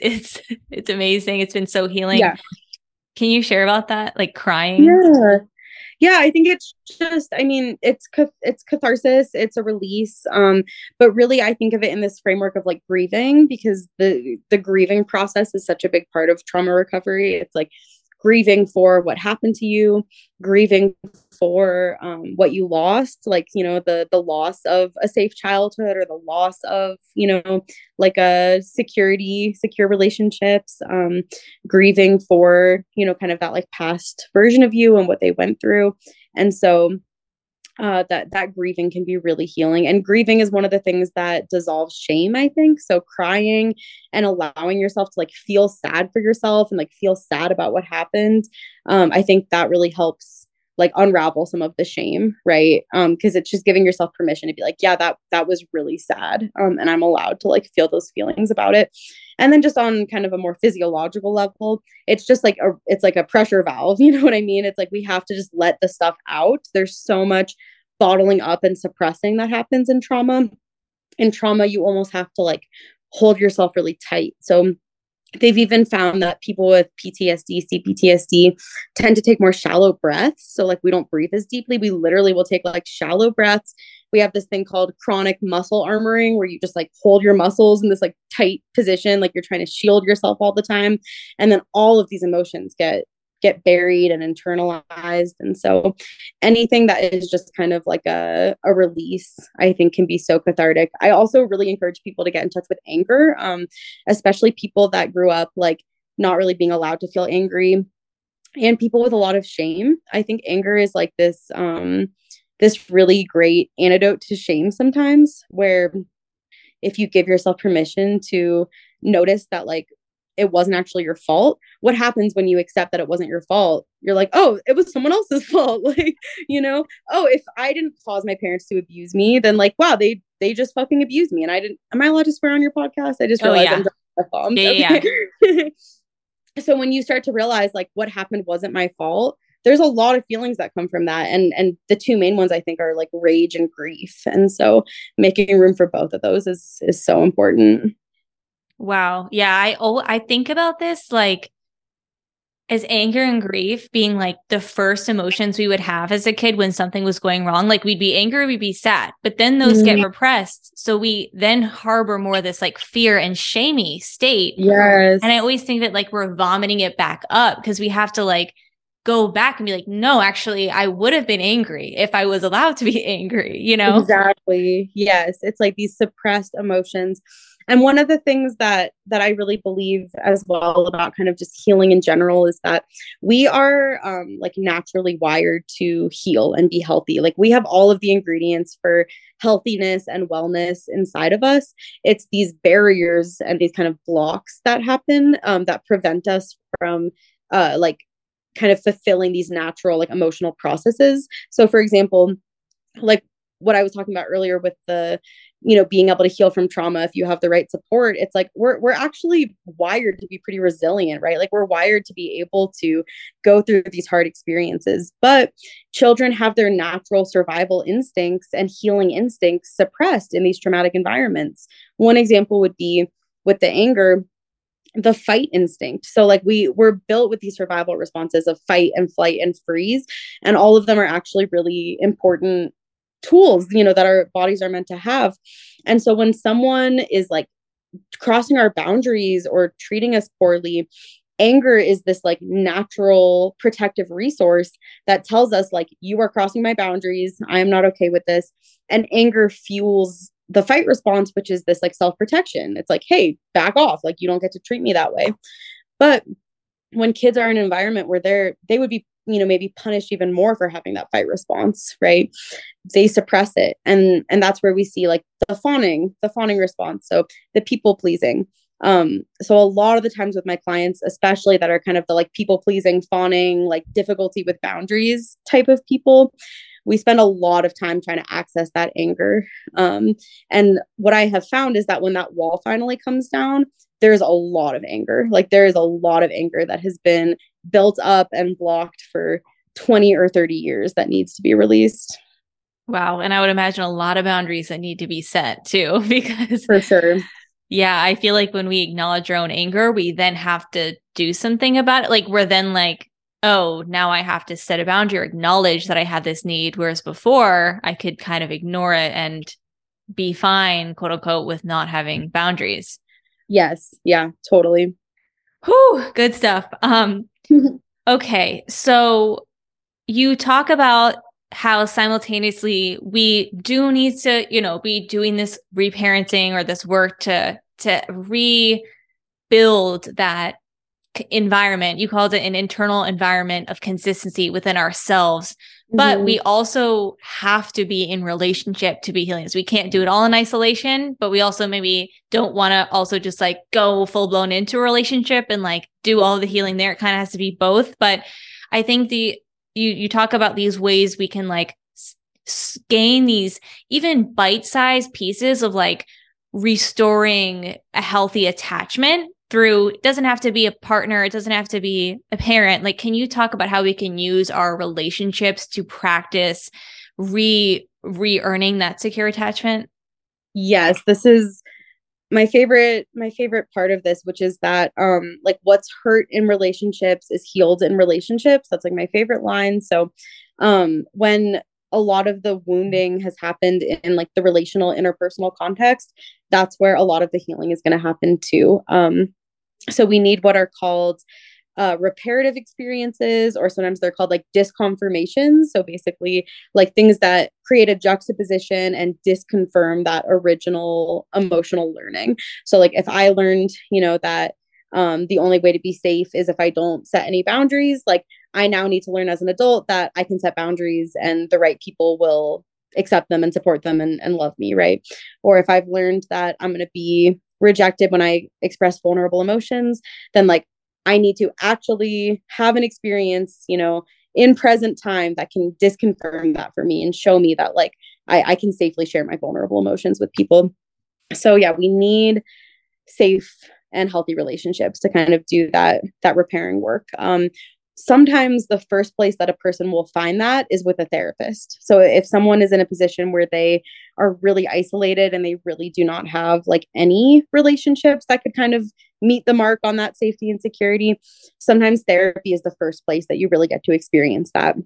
amazing. It's been so healing. Yeah. Can you share about that? Like crying? Yeah, I think it's just, I mean, it's catharsis, it's a release. But really I think of it in this framework of like grieving, because the grieving process is such a big part of trauma recovery. It's like grieving for what happened to you, grieving for what you lost, like, you know, the loss of a safe childhood, or the loss of, you know, like a secure relationships, grieving for, you know, kind of that like past version of you and what they went through. And so that grieving can be really healing. And grieving is one of the things that dissolves shame, I think. So crying and allowing yourself to like feel sad for yourself and like feel sad about what happened. I think that really helps like unravel some of the shame, right? Because it's just giving yourself permission to be like, yeah, that was really sad. And I'm allowed to like feel those feelings about it. And then just on kind of a more physiological level, it's just like a pressure valve. You know what I mean? It's like, we have to just let the stuff out. There's so much bottling up and suppressing that happens in trauma. In trauma, you almost have to like hold yourself really tight. So they've even found that people with PTSD, CPTSD tend to take more shallow breaths. So like we don't breathe as deeply. We literally will take like shallow breaths. We have this thing called chronic muscle armoring, where you just like hold your muscles in this like tight position, like you're trying to shield yourself all the time. And then all of these emotions get buried and internalized. And so anything that is just kind of like a release, I think, can be so cathartic. I also really encourage people to get in touch with anger, especially people that grew up like not really being allowed to feel angry, and people with a lot of shame. I think anger is like this, this really great antidote to shame sometimes, where if you give yourself permission to notice that like it wasn't actually your fault, what happens when you accept that it wasn't your fault? You're like, oh, it was someone else's fault. Like, you know, oh, if I didn't cause my parents to abuse me, then like, wow, they just fucking abused me. And I didn't, am I allowed to swear on your podcast? I just realized I'm dropping F-bombs. So when you start to realize like what happened wasn't my fault, there's a lot of feelings that come from that. And the two main ones I think are like rage and grief. And so making room for both of those is so important. Wow. Yeah. I think about this, like, as anger and grief being like the first emotions we would have as a kid when something was going wrong. Like we'd be angry, we'd be sad, but then those get repressed. So we then harbor more of this like fear and shamey state. Yes. And I always think that like we're vomiting it back up, because we have to like go back and be like, no, actually, I would have been angry if I was allowed to be angry, you know? Exactly. Yes. It's like these suppressed emotions. And one of the things that I really believe as well about kind of just healing in general is that we are like naturally wired to heal and be healthy. Like we have all of the ingredients for healthiness and wellness inside of us. It's these barriers and these kind of blocks that happen that prevent us from like kind of fulfilling these natural like emotional processes. So for example, like what I was talking about earlier with the, you know, being able to heal from trauma if you have the right support, it's like we're actually wired to be pretty resilient, right? Like we're wired to be able to go through these hard experiences. But children have their natural survival instincts and healing instincts suppressed in these traumatic environments. One example would be with the anger, the fight instinct. So like we're built with these survival responses of fight and flight and freeze, and all of them are actually really important tools, you know, that our bodies are meant to have. And so when someone is like crossing our boundaries or treating us poorly, anger is this like natural protective resource that tells us like, you are crossing my boundaries. I am not okay with this. And anger fuels the fight response, which is this like self-protection. It's like, hey, back off. Like you don't get to treat me that way. But when kids are in an environment where they would be, you know, maybe punished even more for having that fight response, right? They suppress it. And that's where we see like the fawning response. So the people pleasing. So a lot of the times with my clients, especially that are kind of the like people pleasing, fawning, like difficulty with boundaries type of people, we spend a lot of time trying to access that anger. And what I have found is that when that wall finally comes down, there's a lot of anger. Like there is a lot of anger that has been built up and blocked for 20 or 30 years that needs to be released. Wow. And I would imagine a lot of boundaries that need to be set too, because for sure. Yeah. I feel like when we acknowledge our own anger, we then have to do something about it. Like we're then like, oh, now I have to set a boundary or acknowledge that I had this need. Whereas before I could kind of ignore it and be fine, quote unquote, with not having boundaries. Yes. Yeah, totally. Whew, good stuff. Okay. So you talk about how simultaneously we do need to, you know, be doing this reparenting or this work to rebuild that environment. You called it an internal environment of consistency within ourselves, but we also have to be in relationship to be healing. So we can't do it all in isolation, but we also maybe don't want to also just like go full blown into a relationship and like do all the healing there. It kind of has to be both. But I think you talk about these ways we can like gain these even bite-sized pieces of like restoring a healthy attachment through, it doesn't have to be a partner. It doesn't have to be a parent. Like, can you talk about how we can use our relationships to practice re-earning that secure attachment? Yes, this is my favorite part of this, which is that like what's hurt in relationships is healed in relationships. That's like my favorite line. So when a lot of the wounding has happened in like the relational interpersonal context, that's where a lot of the healing is going to happen too. So we need what are called reparative experiences, or sometimes they're called like disconfirmations. So basically like things that create a juxtaposition and disconfirm that original emotional learning. So like if I learned, you know, that the only way to be safe is if I don't set any boundaries, like I now need to learn as an adult that I can set boundaries and the right people will accept them and support them and love me. Right. Or if I've learned that I'm going to be rejected when I express vulnerable emotions, then like I need to actually have an experience, you know, in present time that can disconfirm that for me and show me that like I can safely share my vulnerable emotions with people. So yeah, we need safe and healthy relationships to kind of do that repairing work. Sometimes the first place that a person will find that is with a therapist. So if someone is in a position where they are really isolated and they really do not have like any relationships that could kind of meet the mark on that safety and security, sometimes therapy is the first place that you really get to experience that.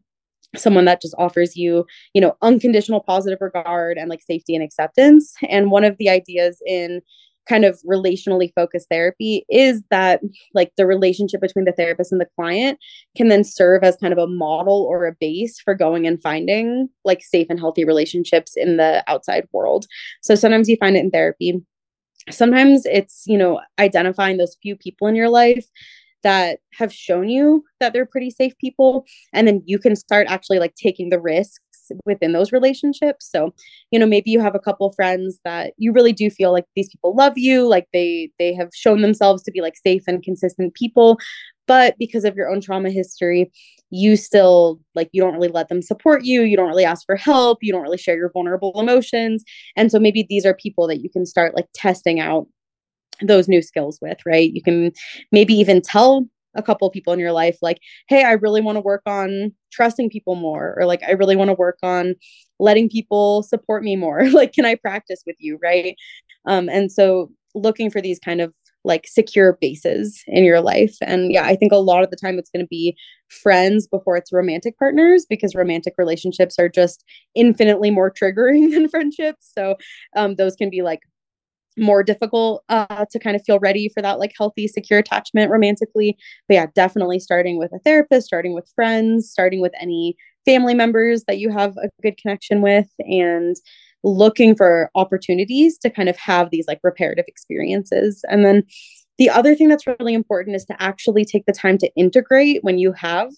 Someone that just offers you, you know, unconditional positive regard and like safety and acceptance. And one of the ideas in kind of relationally focused therapy is that like the relationship between the therapist and the client can then serve as kind of a model or a base for going and finding like safe and healthy relationships in the outside world. So sometimes you find it in therapy. Sometimes it's, you know, identifying those few people in your life that have shown you that they're pretty safe people. And then you can start actually like taking the risk within those relationships. So, you know, maybe you have a couple friends that you really do feel like these people love you, like they have shown themselves to be like safe and consistent people, but because of your own trauma history, you still like, you don't really let them support you. You don't really ask for help. You don't really share your vulnerable emotions. And so maybe these are people that you can start like testing out those new skills with, right? You can maybe even tell a couple of people in your life, like, hey, I really want to work on trusting people more, or like, I really want to work on letting people support me more. Like, can I practice with you? Right. And so looking for these kind of like secure bases in your life. And yeah, I think a lot of the time it's going to be friends before it's romantic partners, because romantic relationships are just infinitely more triggering than friendships. So those can be like more difficult to kind of feel ready for that like healthy, secure attachment romantically. But yeah, definitely starting with a therapist, starting with friends, starting with any family members that you have a good connection with, and looking for opportunities to kind of have these like reparative experiences. And then the other thing that's really important is to actually take the time to integrate when you have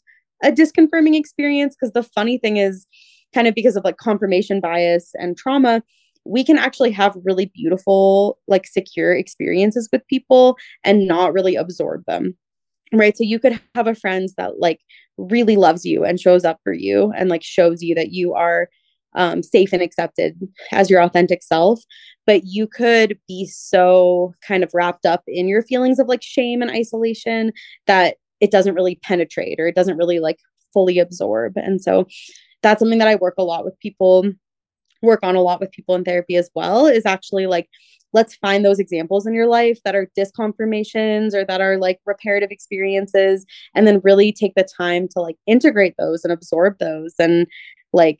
a disconfirming experience. Because the funny thing is, kind of because of like confirmation bias and trauma, we can actually have really beautiful, like secure experiences with people and not really absorb them, right? So you could have a friend that like really loves you and shows up for you and like shows you that you are safe and accepted as your authentic self. But you could be so kind of wrapped up in your feelings of like shame and isolation that it doesn't really penetrate, or it doesn't really like fully absorb. And so that's something that I work on a lot with people in therapy as well, is actually like, let's find those examples in your life that are disconfirmations or that are like reparative experiences, and then really take the time to like integrate those and absorb those and like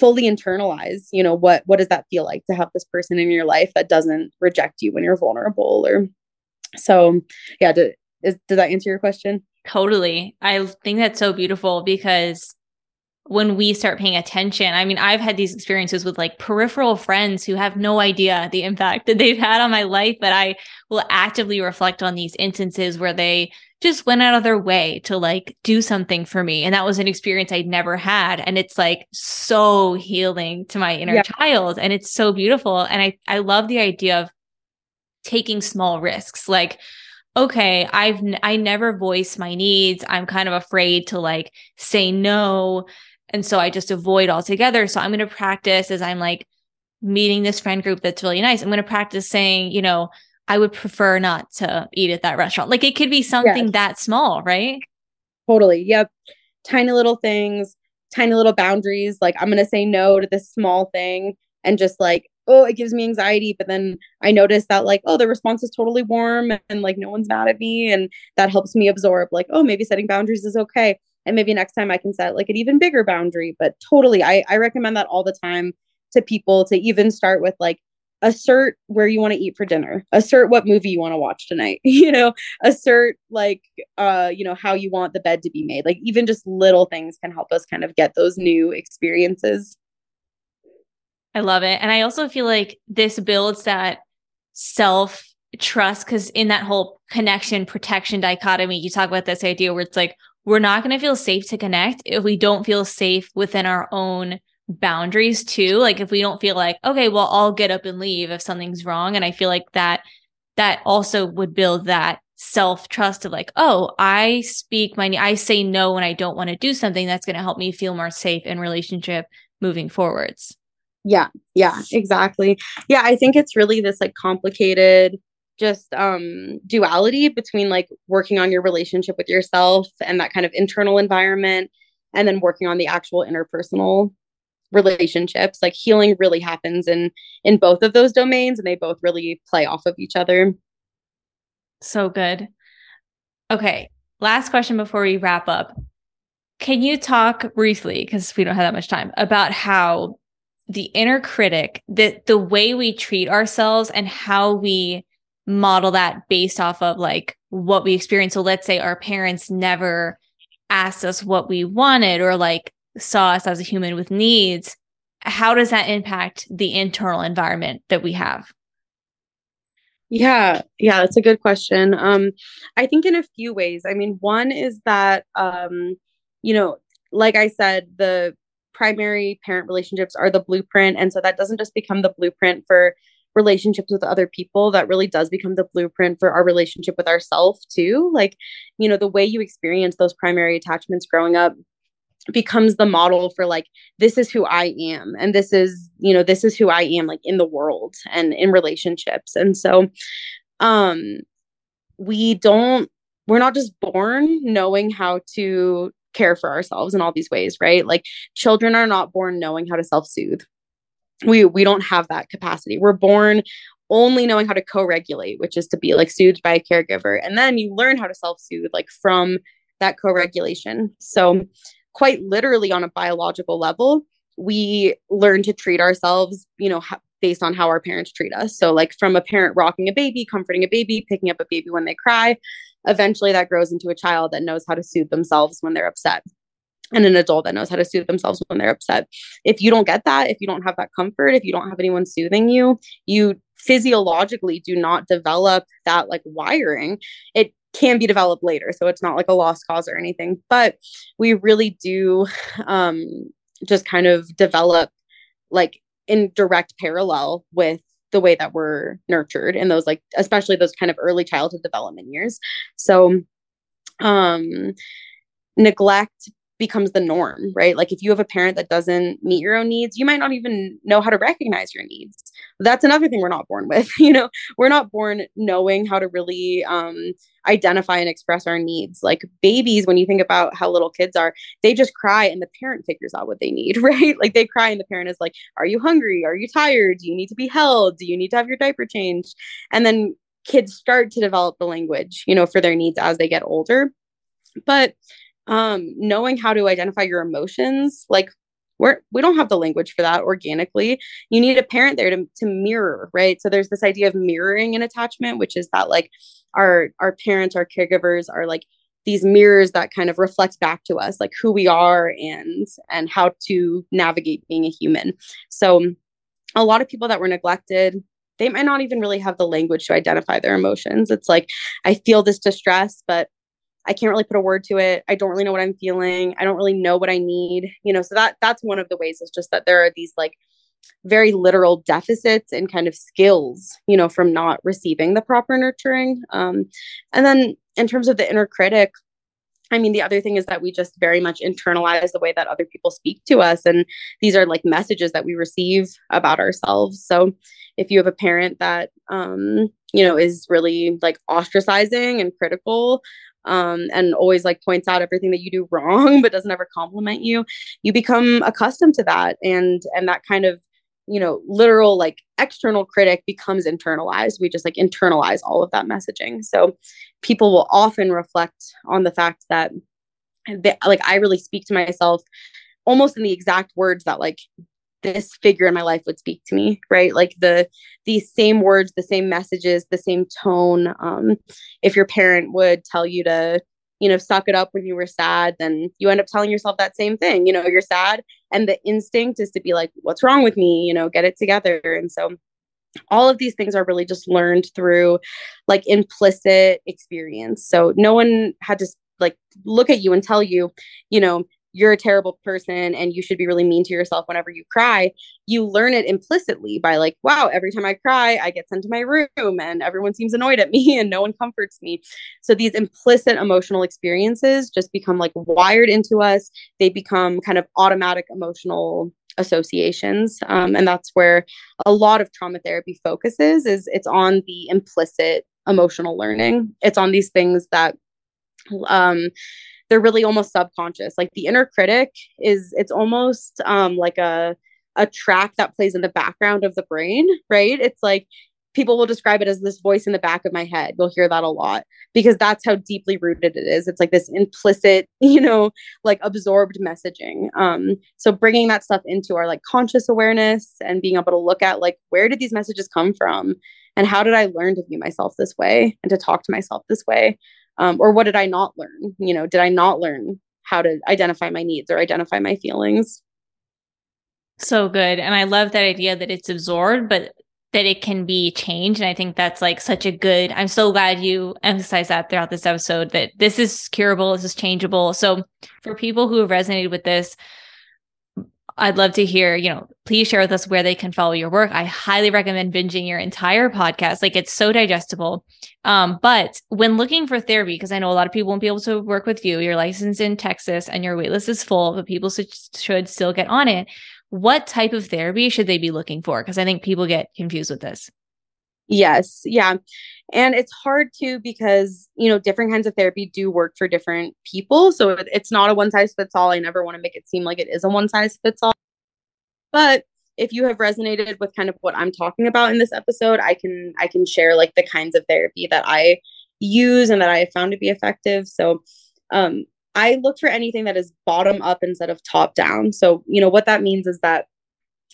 fully internalize, you know, what does that feel like to have this person in your life that doesn't reject you when you're vulnerable? Or so, yeah. Does that answer your question? Totally. I think that's so beautiful, because when we start paying attention, I mean, I've had these experiences with like peripheral friends who have no idea the impact that they've had on my life, but I will actively reflect on these instances where they just went out of their way to like do something for me. And that was an experience I'd never had. And it's like so healing to my inner child. And it's so beautiful. And I love the idea of taking small risks. Like, okay, I never voice my needs. I'm kind of afraid to like say no. And so I just avoid altogether. So I'm going to practice, as I'm like meeting this friend group that's really nice, I'm going to practice saying, you know, I would prefer not to eat at that restaurant. Like, it could be something that small, right? Totally. Yep. Tiny little things, tiny little boundaries. Like, I'm going to say no to this small thing, and just like, oh, it gives me anxiety. But then I notice that like, oh, the response is totally warm and like no one's mad at me. And that helps me absorb like, oh, maybe setting boundaries is okay. And maybe next time I can set like an even bigger boundary. But totally, I recommend that all the time to people, to even start with like, assert where you want to eat for dinner, assert what movie you want to watch tonight, you know, assert like, you know, how you want the bed to be made. Like, even just little things can help us kind of get those new experiences. I love it. And I also feel like this builds that self-trust, because in that whole connection, protection dichotomy, you talk about this idea where it's like, we're not going to feel safe to connect if we don't feel safe within our own boundaries too. Like, if we don't feel like, okay, well, I'll get up and leave if something's wrong. And I feel like that also would build that self-trust of like, oh, I say no when I don't want to do something. That's going to help me feel more safe in relationship moving forwards. Yeah. Yeah, exactly. Yeah. I think it's really this like complicated just duality between like working on your relationship with yourself and that kind of internal environment, and then working on the actual interpersonal relationships. Like, healing really happens in both of those domains, and they both really play off of each other. So good. Okay. Last question before we wrap up. Can you talk briefly, because we don't have that much time, about how the inner critic, the way we treat ourselves and how we model that based off of like what we experience? So let's say our parents never asked us what we wanted, or like saw us as a human with needs. How does that impact the internal environment that we have? Yeah, that's a good question. I think in a few ways. I mean, one is that, you know, like I said, the primary parent relationships are the blueprint. And so that doesn't just become the blueprint for relationships with other people, that really does become the blueprint for our relationship with ourselves too. Like, you know, the way you experience those primary attachments growing up becomes the model for like, this is who I am. And this is, you know, this is who I am like in the world and in relationships. And so we're not just born knowing how to care for ourselves in all these ways, right? Like, children are not born knowing how to self-soothe. We don't have that capacity. We're born only knowing how to co-regulate, which is to be like soothed by a caregiver. And then you learn how to self-soothe like from that co-regulation. So quite literally, on a biological level, we learn to treat ourselves, you know, based on how our parents treat us. So like, from a parent rocking a baby, comforting a baby, picking up a baby when they cry, eventually that grows into a child that knows how to soothe themselves when they're upset, and an adult that knows how to soothe themselves when they're upset. If you don't get that, if you don't have that comfort, if you don't have anyone soothing you, you physiologically do not develop that like wiring. It can be developed later, so it's not like a lost cause or anything, but we really do just kind of develop like in direct parallel with the way that we're nurtured in those, like, especially those kind of early childhood development years. So neglect becomes the norm, right? Like, if you have a parent that doesn't meet your own needs, you might not even know how to recognize your needs. That's another thing we're not born with. You know, we're not born knowing how to really identify and express our needs. Like babies, when you think about how little kids are, they just cry and the parent figures out what they need, right? Like they cry and the parent is like, are you hungry? Are you tired? Do you need to be held? Do you need to have your diaper changed? And then kids start to develop the language, you know, for their needs as they get older. But knowing how to identify your emotions, like we don't have the language for that organically. You need a parent there to mirror, right? So there's this idea of mirroring an attachment, which is that like our parents, our caregivers are like these mirrors that kind of reflect back to us, like who we are and how to navigate being a human. So a lot of people that were neglected, they might not even really have the language to identify their emotions. It's like, I feel this distress, but I can't really put a word to it. I don't really know what I'm feeling. I don't really know what I need, you know, so that's one of the ways is just that there are these like very literal deficits and kind of skills, you know, from not receiving the proper nurturing. And then in terms of the inner critic, I mean, the other thing is that we just very much internalize the way that other people speak to us. And these are like messages that we receive about ourselves. So if you have a parent that, you know, is really like ostracizing and critical, and always like points out everything that you do wrong, but doesn't ever compliment you, you become accustomed to that. And that kind of, you know, literal, like external critic becomes internalized. We just like internalize all of that messaging. So people will often reflect on the fact that I really speak to myself almost in the exact words that like this figure in my life would speak to me, right? Like these same words, the same messages, the same tone. If your parent would tell you to, you know, suck it up when you were sad, then you end up telling yourself that same thing. You know, you're sad. And the instinct is to be like, what's wrong with me? You know, get it together. And so all of these things are really just learned through like implicit experience. So no one had to like look at you and tell you, you know, you're a terrible person and you should be really mean to yourself whenever you cry. You learn it implicitly by like, wow, every time I cry, I get sent to my room and everyone seems annoyed at me and no one comforts me. So these implicit emotional experiences just become like wired into us. They become kind of automatic emotional associations. And that's where a lot of trauma therapy focuses is it's on the implicit emotional learning. It's on these things that, they're really almost subconscious. Like the inner critic is, it's almost like a track that plays in the background of the brain, right? It's like people will describe it as this voice in the back of my head. You'll hear that a lot because that's how deeply rooted it is. It's like this implicit, you know, like absorbed messaging. So bringing that stuff into our like conscious awareness and being able to look at like, where did these messages come from? And how did I learn to view myself this way and to talk to myself this way? Or what did I not learn? You know, did I not learn how to identify my needs or identify my feelings? So good. And I love that idea that it's absorbed, but that it can be changed. And I think that's like such a good, I'm so glad you emphasized that throughout this episode, that this is curable, this is changeable. So for people who have resonated with this, I'd love to hear, you know, please share with us where they can follow your work. I highly recommend binging your entire podcast. Like it's so digestible. But when looking for therapy, because I know a lot of people won't be able to work with you, you're licensed in Texas and your waitlist is full, but people should still get on it. What type of therapy should they be looking for? Because I think people get confused with this. Yes. Yeah. And it's hard too, because, you know, different kinds of therapy do work for different people. So it's not a one size fits all. I never want to make it seem like it is a one size fits all. But if you have resonated with kind of what I'm talking about in this episode, I can share like the kinds of therapy that I use and that I have found to be effective. So, I look for anything that is bottom up instead of top down. So, you know, what that means is that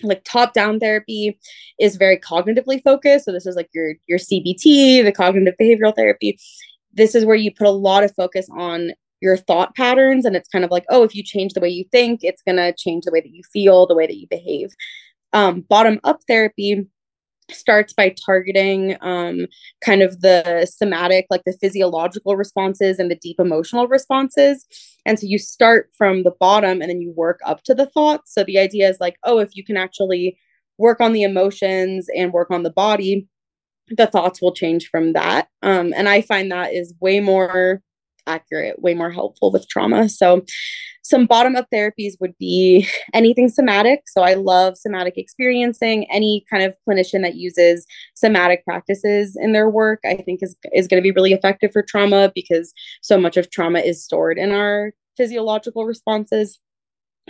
like top-down therapy is very cognitively focused. So this is like your CBT, the cognitive behavioral therapy. This is where you put a lot of focus on your thought patterns. And it's kind of like, oh, if you change the way you think, it's going to change the way that you feel, the way that you behave. Bottom-up therapy starts by targeting kind of the somatic, like the physiological responses and the deep emotional responses. And so you start from the bottom and then you work up to the thoughts. So the idea is like, oh, if you can actually work on the emotions and work on the body, the thoughts will change from that. And I find that is way more accurate, way more helpful with trauma. So some bottom up therapies would be anything somatic. So I love somatic experiencing. Any kind of clinician that uses somatic practices in their work, I think is going to be really effective for trauma, because so much of trauma is stored in our physiological responses.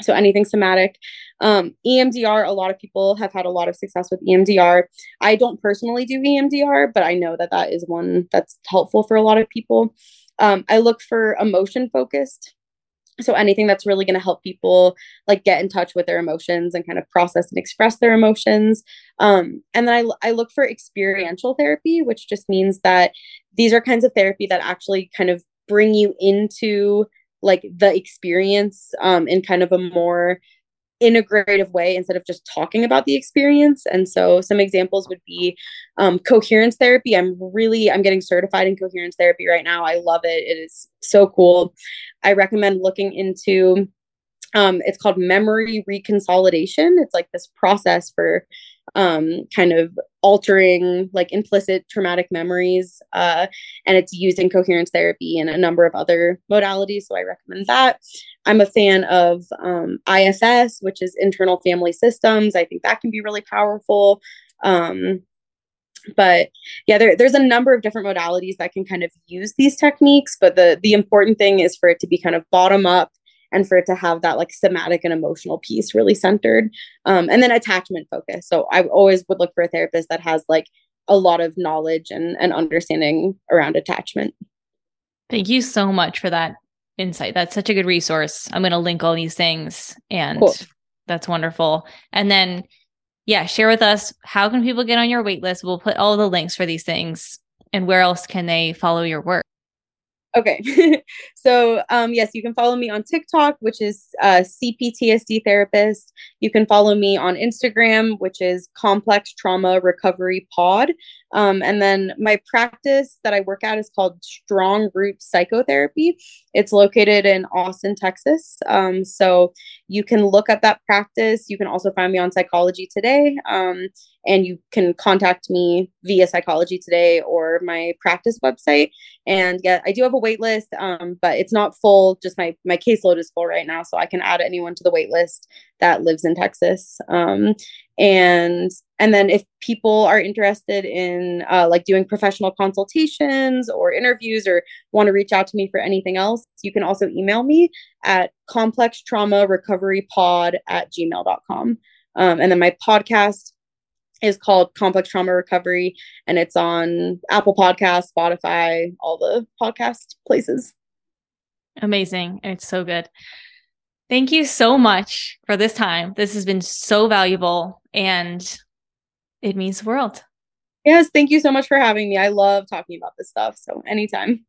So anything somatic. EMDR, a lot of people have had a lot of success with EMDR. I don't personally do EMDR, but I know that that is one that's helpful for a lot of people. I look for emotion focused. So anything that's really going to help people like get in touch with their emotions and kind of process and express their emotions. And then I look for experiential therapy, which just means that these are kinds of therapy that actually kind of bring you into like the experience in kind of a more integrative way instead of just talking about the experience. And so some examples would be coherence therapy. I'm getting certified in coherence therapy right now. I love it. It is so cool. I recommend looking into, it's called memory reconsolidation. It's like this process for kind of altering like implicit traumatic memories. And it's used in coherence therapy and a number of other modalities. So I recommend that. I'm a fan of IFS, which is Internal Family Systems. I think that can be really powerful. But yeah, there's a number of different modalities that can kind of use these techniques. But the important thing is for it to be kind of bottom up, and for it to have that like somatic and emotional piece really centered, and then attachment focus. So I always would look for a therapist that has like a lot of knowledge and understanding around attachment. Thank you so much for that insight. That's such a good resource. I'm going to link all these things, and cool. That's wonderful. And then, yeah, share with us, how can people get on your wait list? We'll put all the links for these things, and where else can they follow your work? Okay. So, yes, you can follow me on TikTok, which is CPTSD therapist. You can follow me on Instagram, which is Complex Trauma Recovery Pod. And then my practice that I work at is called Strong Roots Psychotherapy. It's located in Austin, Texas. So you can look up that practice. You can also find me on Psychology Today. And you can contact me via Psychology Today or my practice website. And yeah, I do have a wait list, but it's not full. Just my caseload is full right now. So I can add anyone to the wait list that lives in Texas. And then if people are interested in like doing professional consultations or interviews or want to reach out to me for anything else, you can also email me at complextraumarecoverypod@gmail.com. And then my podcast is called Complex Trauma Recovery, and it's on Apple Podcasts, Spotify, all the podcast places. Amazing. It's so good. Thank you so much for this time. This has been so valuable, and it means the world. Yes. Thank you so much for having me. I love talking about this stuff. So anytime.